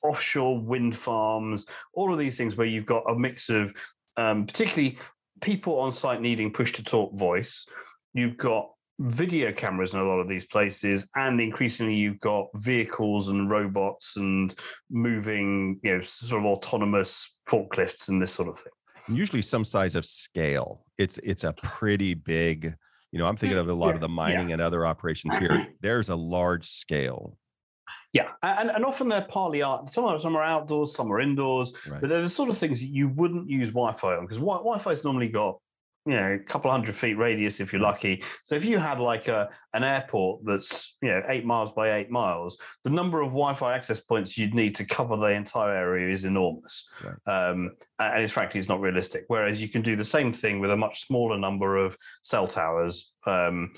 offshore wind farms, all of these things where you've got a mix of particularly people on site needing push-to-talk voice. You've got video cameras in a lot of these places, and increasingly you've got vehicles and robots and moving, sort of autonomous forklifts and this sort of thing. Usually some size of scale. It's a pretty big, I'm thinking of a lot of the mining and other operations here. There's a large scale. Yeah, and often they're partly out. Some are outdoors, some are indoors, right. But they're the sort of things you wouldn't use Wi-Fi on, because Wi-Fi's normally got a couple 100 feet radius if you're lucky. So if you had like an airport that's 8 miles by 8 miles, the number of Wi-Fi access points you'd need to cover the entire area is enormous, right. And in fact, it's not realistic. Whereas you can do the same thing with a much smaller number of cell towers. And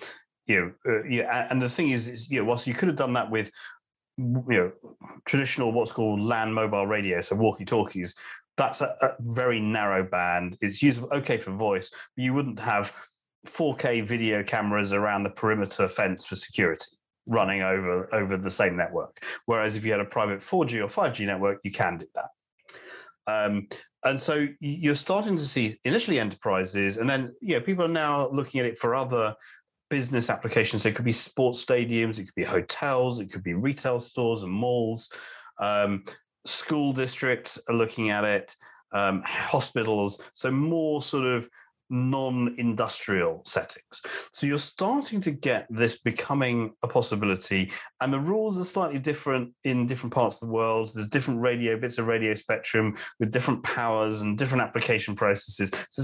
the thing is whilst you could have done that with traditional what's called land mobile radio, so walkie-talkies, that's a very narrow band. It's usable, okay, for voice, but you wouldn't have 4K video cameras around the perimeter fence for security running over the same network. Whereas if you had a private 4G or 5G network, you can do that. And so you're starting to see initially enterprises, and then people are now looking at it for other business applications. So it could be sports stadiums, it could be hotels, it could be retail stores and malls. School districts are looking at it, hospitals, so more sort of non-industrial settings. So you're starting to get this becoming a possibility, and the rules are slightly different in different parts of the world. There's different bits of radio spectrum with different powers and different application processes. So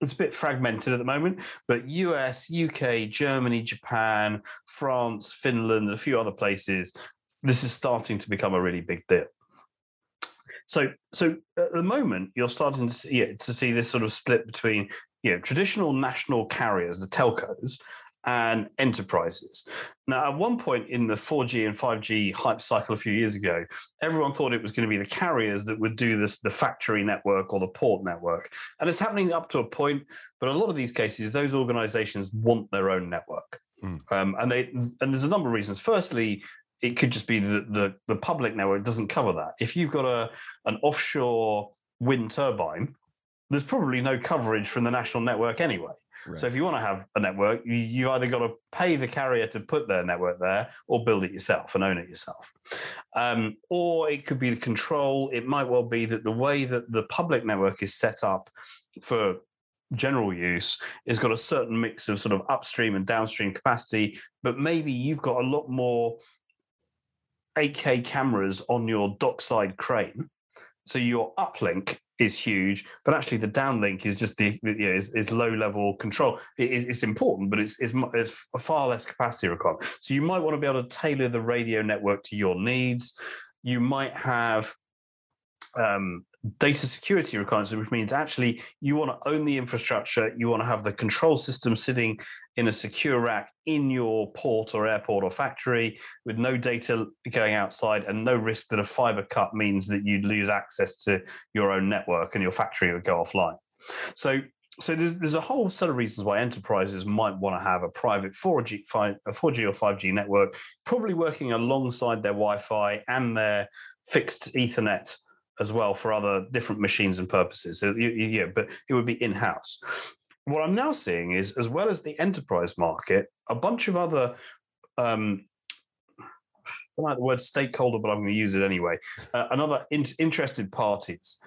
it's a bit fragmented at the moment, but US, UK, Germany, Japan, France, Finland, and a few other places, this is starting to become a really big deal. So at the moment, you're starting to see this sort of split between traditional national carriers, the telcos, and enterprises. Now, at one point in the 4G and 5G hype cycle a few years ago, everyone thought it was going to be the carriers that would do this, the factory network or the port network. And it's happening up to a point, but a lot of these cases, those organizations want their own network. And there's a number of reasons. Firstly, it could just be that the public network doesn't cover that. If you've got an offshore wind turbine, there's probably no coverage from the national network anyway. Right. So if you want to have a network, you either got to pay the carrier to put their network there or build it yourself and own it yourself. Or it could be the control. It might well be that the way that the public network is set up for general use has got a certain mix of sort of upstream and downstream capacity, but maybe you've got a lot more 8K cameras on your dockside crane, so your uplink is huge, but actually the downlink is just is low level control. It's important, but it's a far less capacity requirement. So you might want to be able to tailor the radio network to your needs. You might have data security requirements, which means actually you want to own the infrastructure. You want to have the control system sitting in a secure rack in your port or airport or factory with no data going outside and no risk that a fiber cut means that you lose access to your own network and your factory would go offline. So there's a whole set of reasons why enterprises might want to have a private 4G or 5G network, probably working alongside their Wi-Fi and their fixed Ethernet as well for other different machines and purposes. So, but it would be in-house. What I'm now seeing is, as well as the enterprise market, a bunch of other, I don't like the word stakeholder, but I'm going to use it anyway. Interested parties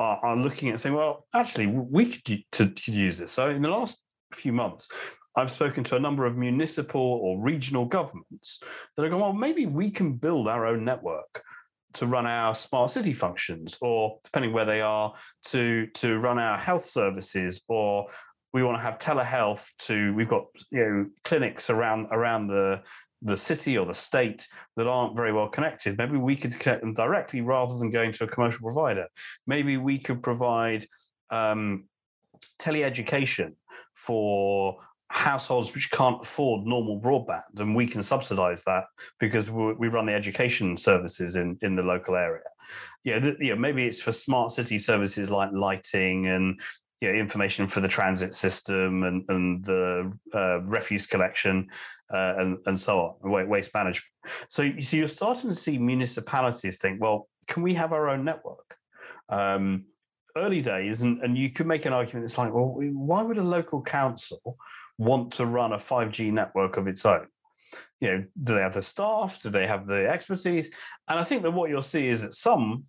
are looking at saying, well, actually, we could use this. So in the last few months, I've spoken to a number of municipal or regional governments that are going, well, maybe we can build our own network to run our smart city functions, or depending where they are, to run our health services, or we want to have telehealth. We've got clinics around the city or the state that aren't very well connected. Maybe we could connect them directly rather than going to a commercial provider. Maybe we could provide teleeducation for households which can't afford normal broadband, and we can subsidize that because we run the education services in the local area. Maybe it's for smart city services like lighting and information for the transit system and the refuse collection and so on, waste management. So you're starting to see municipalities think, well, can we have our own network? Early days, and you could make an argument that's like, well, why would a local council want to run a 5G network of its own? Do they have the staff? Do they have the expertise? And I think that what you'll see is that some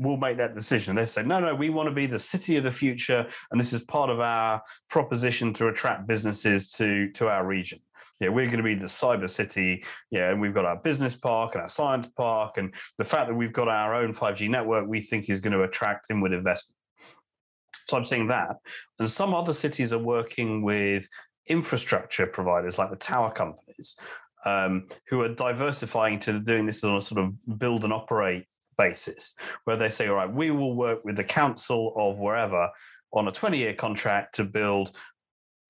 will make that decision. They say, no, we want to be the city of the future, and this is part of our proposition to attract businesses to our region. We're going to be the cyber city, and we've got our business park and our science park, and the fact that we've got our own 5G network we think is going to attract inward investment. So I'm seeing that. And some other cities are working with infrastructure providers like the tower companies who are diversifying to doing this on a sort of build and operate basis, where they say, all right, we will work with the council of wherever on a 20-year contract to build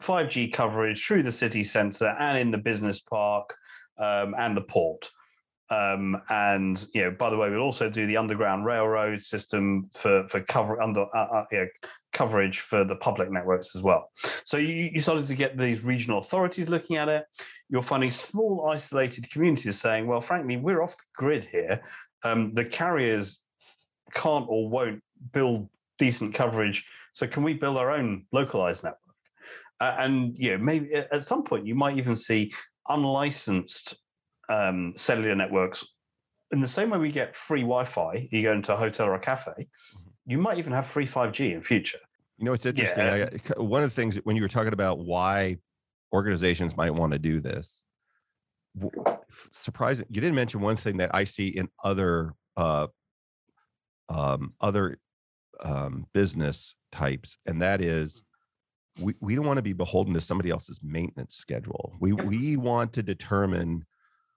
5G coverage through the city centre and in the business park and the port. By the way, we'll also do the underground railroad system for coverage for the public networks as well. So you started to get these regional authorities looking at it. You're finding small isolated communities saying, well, frankly, we're off the grid here. The carriers can't or won't build decent coverage. So can we build our own localized network? Maybe at some point you might even see unlicensed cellular networks. In the same way we get free Wi-Fi, you go into a hotel or a cafe, you might even have free 5G in future. It's interesting. Yeah. One of the things when you were talking about why organizations might want to do this, surprising, you didn't mention one thing that I see in other business types, and that is we don't want to be beholden to somebody else's maintenance schedule. We want to determine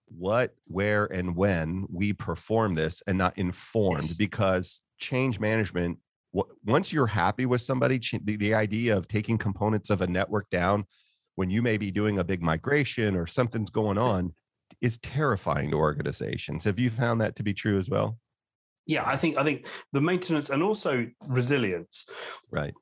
what, where, and when we perform this, and not informed. Yes. Because change management, once you're happy with somebody, the idea of taking components of a network down when you may be doing a big migration or something's going on is terrifying to organizations. Have you found that to be true as well? Yeah, I think the maintenance and also resilience. Right.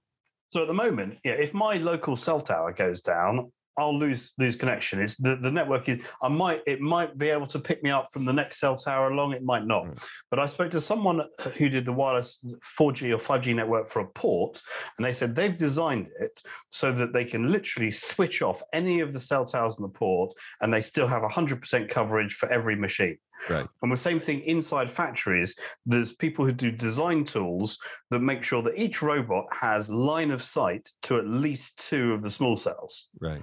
So at the moment, if my local cell tower goes down, I'll lose connection. It's the network is, it might be able to pick me up from the next cell tower along, it might not. Mm. But I spoke to someone who did the wireless 4G or 5G network for a port, and they said they've designed it so that they can literally switch off any of the cell towers in the port, and they still have 100% coverage for every machine. Right. And the same thing inside factories, there's people who do design tools that make sure that each robot has line of sight to at least two of the small cells. Right.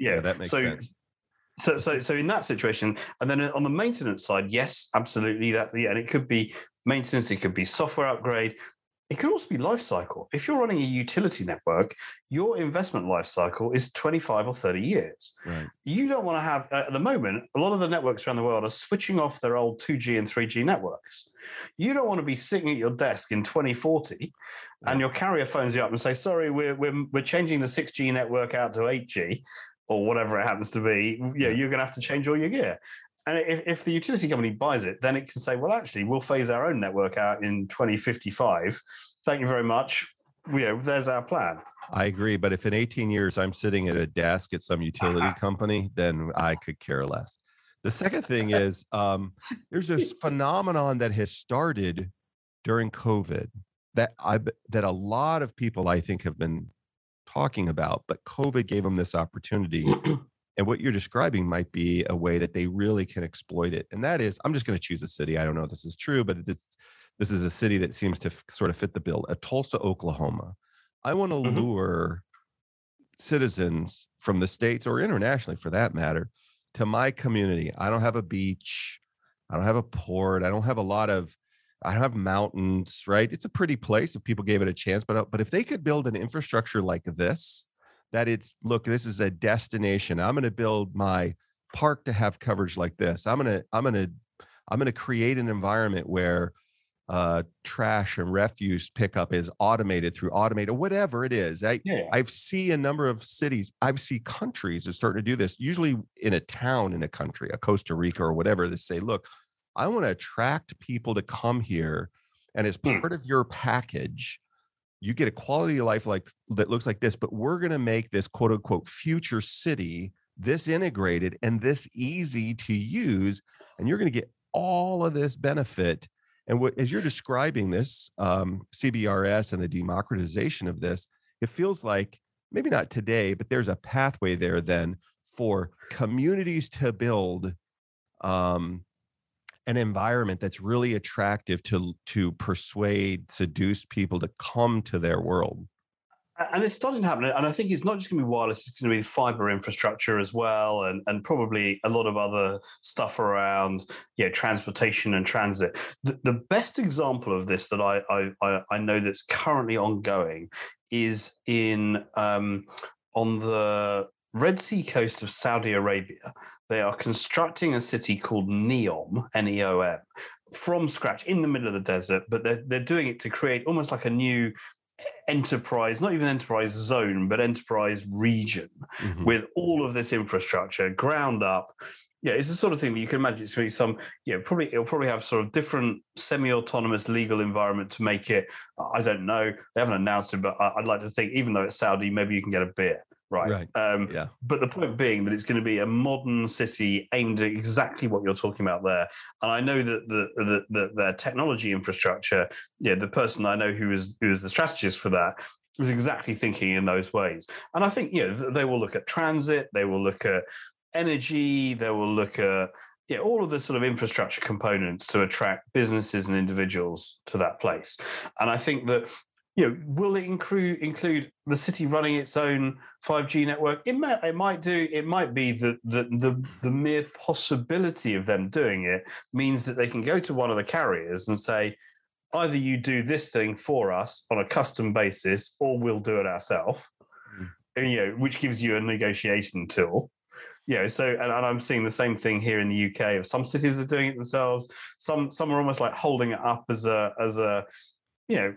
Yeah, that makes sense. So in that situation, and then on the maintenance side, yes, absolutely. And it could be maintenance, it could be software upgrade. It could also be life cycle. If you're running a utility network, your investment life cycle is 25 or 30 years. Right. You don't want to have, at the moment, a lot of the networks around the world are switching off their old 2G and 3G networks. You don't want to be sitting at your desk in 2040 and your carrier phones you up and say, sorry, we're changing the 6G network out to 8G or whatever it happens to be. You're going to have to change all your gear. And if the utility company buys it, then it can say, well, actually, we'll phase our own network out in 2055. Thank you very much. There's our plan. I agree. But if in 18 years I'm sitting at a desk at some utility company, then I could care less. The second thing is there's this phenomenon that has started during COVID that a lot of people, I think, have been talking about. But COVID gave them this opportunity. And what you're describing might be a way that they really can exploit it. And that is, I'm just going to choose a city. I don't know if this is true, but this is a city that seems to sort of fit the bill. Tulsa, Oklahoma. I want to lure citizens from the States or internationally for that matter to my community. I don't have a beach. I don't have a port. I don't have mountains, right? It's a pretty place if people gave it a chance. But if they could build an infrastructure like this, that it's, look, this is a destination. I'm going to build my park to have coverage like this. I'm gonna create an environment where trash and refuse pickup is automated through automated, whatever it is. I've seen a number of cities, I've seen countries that start to do this, usually in a town in a country, a Costa Rica or whatever, that say, look, I want to attract people to come here. And as part of your package, you get a quality of life like that looks like this, but we're going to make this quote unquote future city this integrated and this easy to use. And you're going to get all of this benefit. And what, as you're describing this, CBRS and the democratization of this, it feels like maybe not today, but there's a pathway there then for communities to build an environment that's really attractive to persuade, seduce people to come to their world. And it's starting to happen. And I think it's not just going to be wireless, it's going to be fiber infrastructure as well, and probably a lot of other stuff around transportation and transit. The best example of this that I know that's currently ongoing is in on the Red Sea coast of Saudi Arabia. They are constructing a city called Neom, N-E-O-M, from scratch in the middle of the desert, but they're doing it to create almost like a new enterprise, not even enterprise zone, but enterprise region with all of this infrastructure ground up. Yeah, it's the sort of thing that you can imagine. It's going to be some, it'll probably have sort of different semi-autonomous legal environment to make it. I don't know. They haven't announced it, but I'd like to think, even though it's Saudi, maybe you can get a beer. Right. But the point being that it's going to be a modern city aimed at exactly what you're talking about there. And I know that the technology infrastructure, the person I know who is the strategist for that is exactly thinking in those ways. And I think, they will look at transit, they will look at energy, they will look at all of the sort of infrastructure components to attract businesses and individuals to that place. And I think that, will it include the city running its own 5G network? It might do. It might be that the mere possibility of them doing it means that they can go to one of the carriers and say, either you do this thing for us on a custom basis, or we'll do it ourselves. And, which gives you a negotiation tool. So I'm seeing the same thing here in the UK. Some cities are doing it themselves. Some are almost like holding it up as a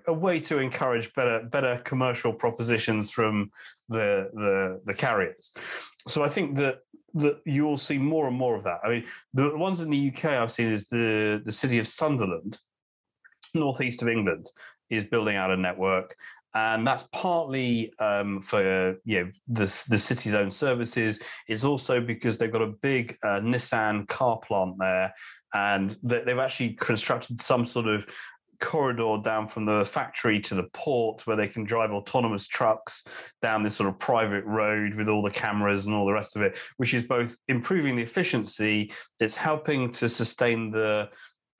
way to encourage better commercial propositions from the carriers. So I think that you will see more and more of that. I mean, the ones in the UK I've seen is the city of Sunderland, northeast of England, is building out a network, and that's partly for the city's own services. It's also because they've got a big Nissan car plant there, and they've actually constructed some sort of corridor down from the factory to the port where they can drive autonomous trucks down this sort of private road with all the cameras and all the rest of it, which is both improving the efficiency, it's helping to sustain the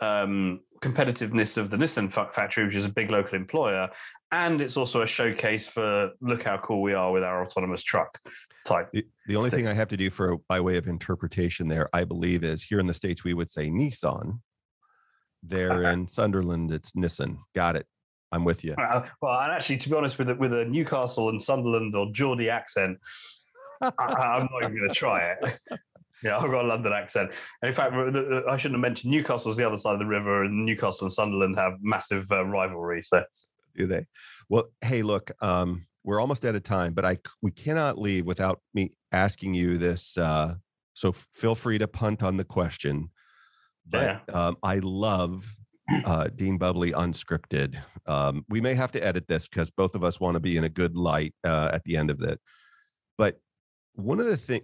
competitiveness of the Nissan factory, which is a big local employer, and it's also a showcase for look how cool we are with our autonomous truck type. The only thing I have to do by way of interpretation there, I believe, is here in the States we would say Nissan. There in Sunderland, it's Nissan. Got it. I'm with you. Well, and actually, to be honest, with a Newcastle and Sunderland or Geordie accent, I'm not even going to try it. I've got a London accent. And in fact, I shouldn't have mentioned Newcastle's the other side of the river, and Newcastle and Sunderland have massive rivalry. So, do they? Well, hey, look, we're almost out of time, but we cannot leave without me asking you this. So feel free to punt on the question. But I love Dean Bubley unscripted. We may have to edit this because both of us want to be in a good light at the end of it. But one of the things,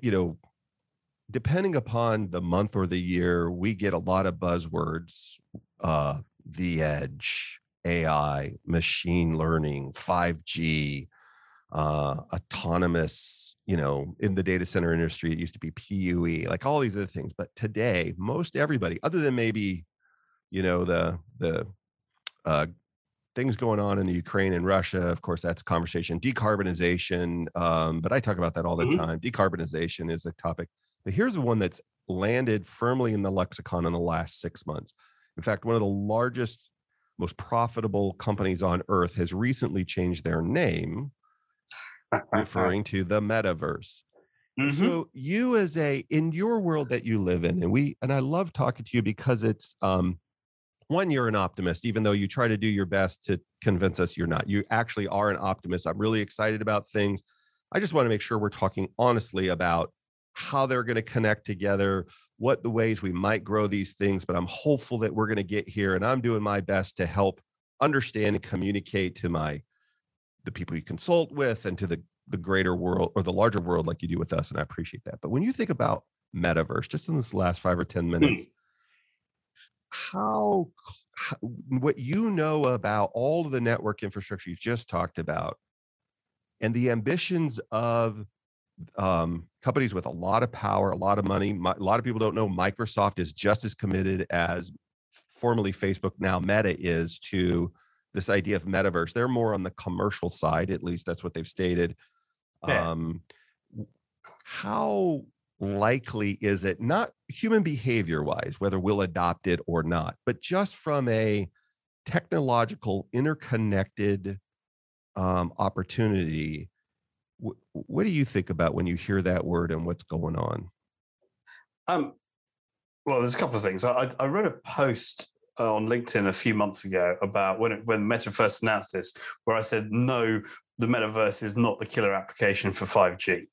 depending upon the month or the year, we get a lot of buzzwords, the edge, AI, machine learning, 5G, autonomous, in the data center industry, it used to be PUE, like all these other things. But today, most everybody, other than maybe, the things going on in the Ukraine and Russia, of course, that's a conversation, decarbonization. But I talk about that all the time. Decarbonization is a topic. But here's the one that's landed firmly in the lexicon in the last 6 months. In fact, one of the largest, most profitable companies on earth has recently changed their name, referring to the metaverse. Mm-hmm. So you as in your world that you live in, and I love talking to you because it's, one, you're an optimist, even though you try to do your best to convince us you're not. You actually are an optimist. I'm really excited about things. I just want to make sure we're talking honestly about how they're going to connect together, what the ways we might grow these things, but I'm hopeful that we're going to get here, and I'm doing my best to help understand and communicate to the people you consult with and to the greater world or the larger world like you do with us, and I appreciate that. But when you think about metaverse, just in this last 5 or 10 minutes, how what you know about all of the network infrastructure you've just talked about and the ambitions of companies with a lot of power, a lot of money. A lot of people don't know Microsoft is just as committed as formerly Facebook, now Meta, is to this idea of metaverse. They're more on the commercial side, at least that's what they've stated. Yeah. How likely is it, not human behavior wise, whether we'll adopt it or not, but just from a technological interconnected opportunity, what do you think about when you hear that word and what's going on? Well, there's a couple of things. I read a post on LinkedIn a few months ago about when Meta first announced this, where I said, no, the metaverse is not the killer application for 5G,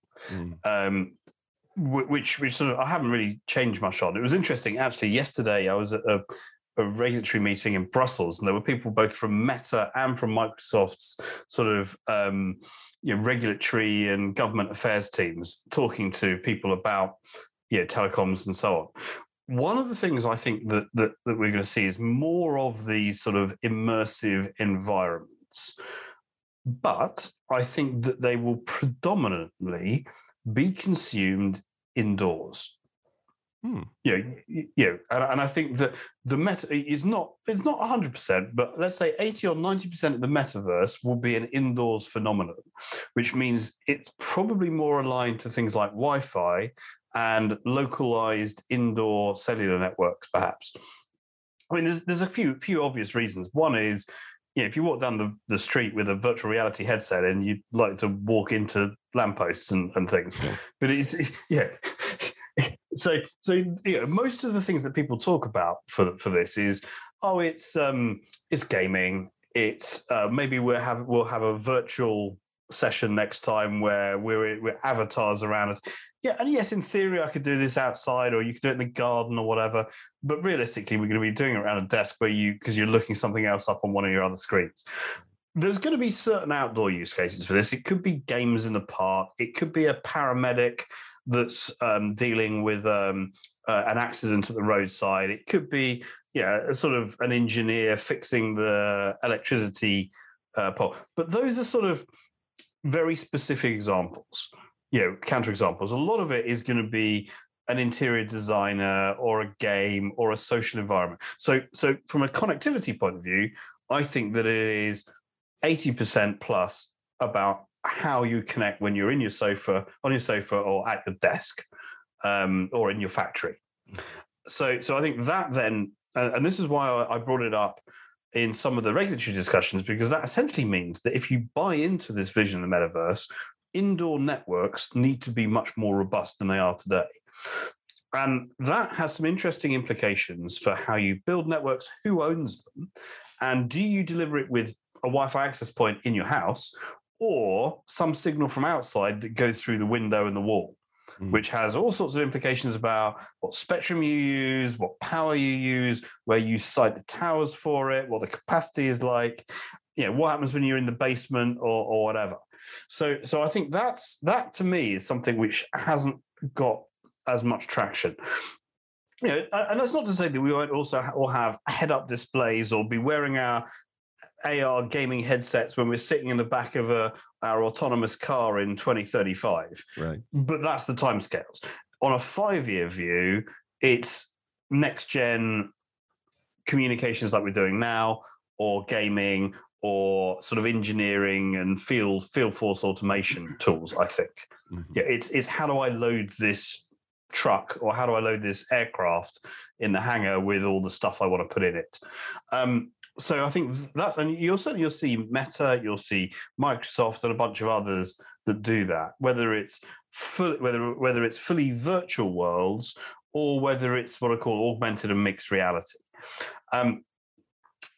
which sort of I haven't really changed much on. It was interesting. Actually, yesterday I was at a regulatory meeting in Brussels, and there were people both from Meta and from Microsoft's sort of regulatory and government affairs teams talking to people about telecoms and so on. One of the things I think that we're going to see is more of these sort of immersive environments, but I think that they will predominantly be consumed indoors. And I think that the meta is not 100%, but let's say 80 or 90% of the metaverse will be an indoors phenomenon, which means it's probably more aligned to things like Wi-Fi and localized indoor cellular networks, perhaps. I mean, there's a few obvious reasons. One is, if you walk down the street with a virtual reality headset in, you'd like to walk into lampposts and things. But it's So most of the things that people talk about for this is, it's gaming. It's maybe we'll have a virtual session next time where we're avatars around us. Yeah, and yes, in theory, I could do this outside, or you could do it in the garden or whatever. But realistically, we're going to be doing it around a desk because you're looking something else up on one of your other screens. There's going to be certain outdoor use cases for this. It could be games in the park. It could be a paramedic that's dealing with an accident at the roadside. It could be, sort of an engineer fixing the electricity pole. But those are sort of very specific examples, counterexamples. A lot of it is going to be an interior designer or a game or a social environment. So from a connectivity point of view, I think that it is 80% plus about how you connect when you're in your sofa, on your sofa, or at your desk, or in your factory. So I think that then, and this is why I brought it up in some of the regulatory discussions, because that essentially means that if you buy into this vision of the metaverse, indoor networks need to be much more robust than they are today. And that has some interesting implications for how you build networks, who owns them, and do you deliver it with a Wi-Fi access point in your house, or some signal from outside that goes through the window and the wall, which has all sorts of implications about what spectrum you use, what power you use, where you site the towers for it, what the capacity is like, what happens when you're in the basement or whatever. So I think that to me is something which hasn't got as much traction. And that's not to say that we won't also all have head-up displays or be wearing our AR gaming headsets when we're sitting in the back of our autonomous car in 2035. Right. But that's the timescales. On a 5-year view, it's next-gen communications like we're doing now, or gaming, or sort of engineering and field force automation tools, I think. It's how do I load this truck, or how do I load this aircraft in the hangar with all the stuff I want to put in it? So I think that, and you'll see Meta, you'll see Microsoft, and a bunch of others that do that. Whether it's whether it's fully virtual worlds, or whether it's what I call augmented and mixed reality.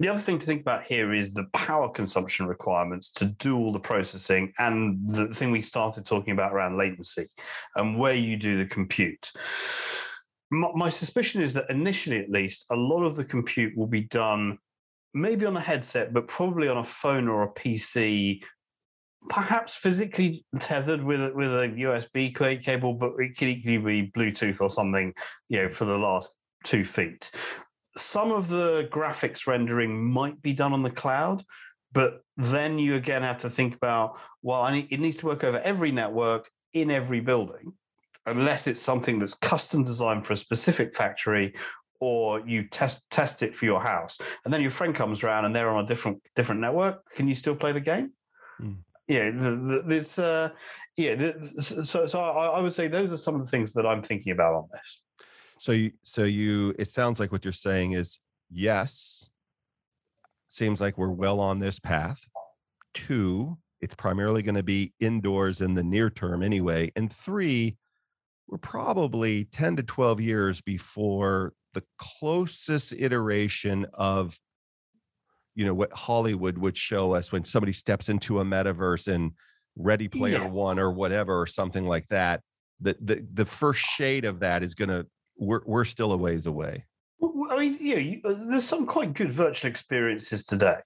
The other thing to think about here is the power consumption requirements to do all the processing, and the thing we started talking about around latency and where you do the compute. My suspicion is that initially, at least, a lot of the compute will be done maybe on a headset, but probably on a phone or a PC, perhaps physically tethered with a USB cable, but it could equally be Bluetooth or something, you know, for the last 2 feet. Some of the graphics rendering might be done on the cloud, but then you again have to think about, well, it needs to work over every network in every building, unless it's something that's custom designed for a specific factory, or you test it for your house. And then your friend comes around and they're on a different network. Can you still play the game? Mm. Yeah, So I would say those are some of the things that I'm thinking about on this. So it sounds like what you're saying is, yes, seems like we're well on this path. 2, it's primarily going to be indoors in the near term anyway. And 3, we're probably 10 to 12 years before the closest iteration of, you know, what Hollywood would show us when somebody steps into a metaverse and Ready Player One or whatever, or something like that. The first shade of that is going to, we're still a ways away. I mean, there's some quite good virtual experiences today,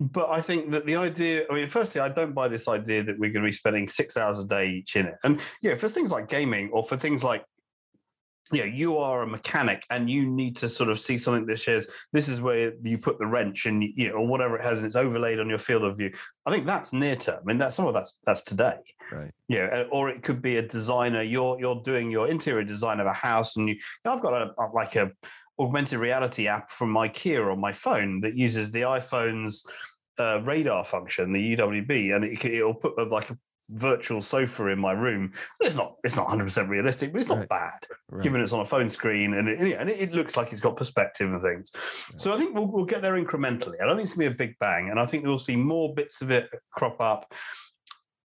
but I think that the idea, I mean, firstly, I don't buy this idea that we're going to be spending 6 hours a day each in it. And for things like gaming, or for things like, you are a mechanic and you need to sort of see something that shares, this is where you put the wrench and, or whatever it has, and it's overlaid on your field of view. I think that's near term. And that's some of that's today. Right. Or it could be a designer. You're doing your interior design of a house, and I've got a augmented reality app from IKEA on my phone that uses the iPhone's radar function, the UWB, and it'll put like a virtual sofa in my room. It's not 100% realistic, but it's not bad, given it's on a phone screen, and it looks like it's got perspective and things. Right. So I think we'll get there incrementally. I don't think it's going to be a big bang, and I think we'll see more bits of it crop up.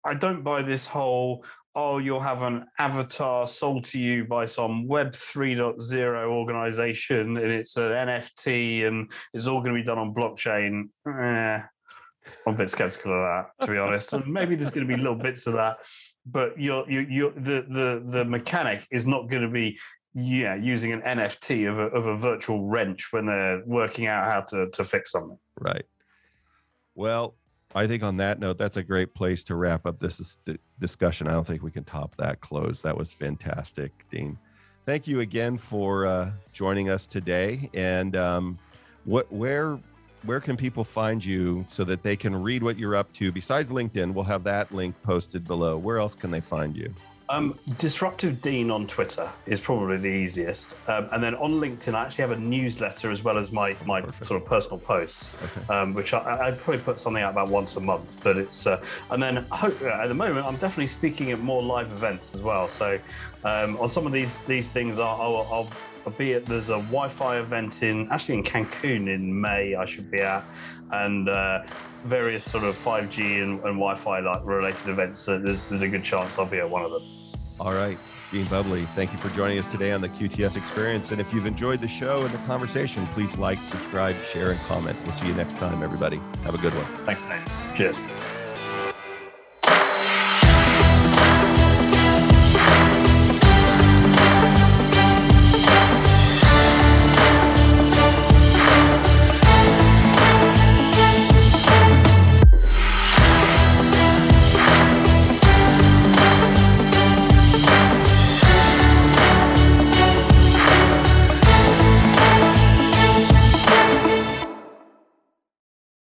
I don't buy this whole, you'll have an avatar sold to you by some Web 3.0 organization, and it's an NFT, and it's all going to be done on blockchain. I'm a bit skeptical of that, to be honest. And maybe there's going to be little bits of that, but the mechanic is not going to be using an NFT of a virtual wrench when they're working out how to fix something. Right. Well, I think on that note, that's a great place to wrap up this discussion. I don't think we can top that close. That was fantastic, Dean. Thank you again for joining us today. And where can people find you so that they can read what you're up to? Besides LinkedIn, we'll have that link posted below. Where else can they find you? Disruptive Dean on Twitter is probably the easiest. And then on LinkedIn, I actually have a newsletter as well as my sort of personal posts, which I probably put something out about once a month. But it's and then at the moment, I'm definitely speaking at more live events as well. So on some of these things, I'll be at, there's a Wi-Fi event in Cancun in May I should be at, and various sort of 5G and Wi-Fi like related events. So there's a good chance I'll be at one of them. All right, Dean Bubley, thank you for joining us today on the QTS Experience. And if you've enjoyed the show and the conversation, please like, subscribe, share, and comment. We'll see you next time, everybody. Have a good one. Thanks, Nate. Cheers.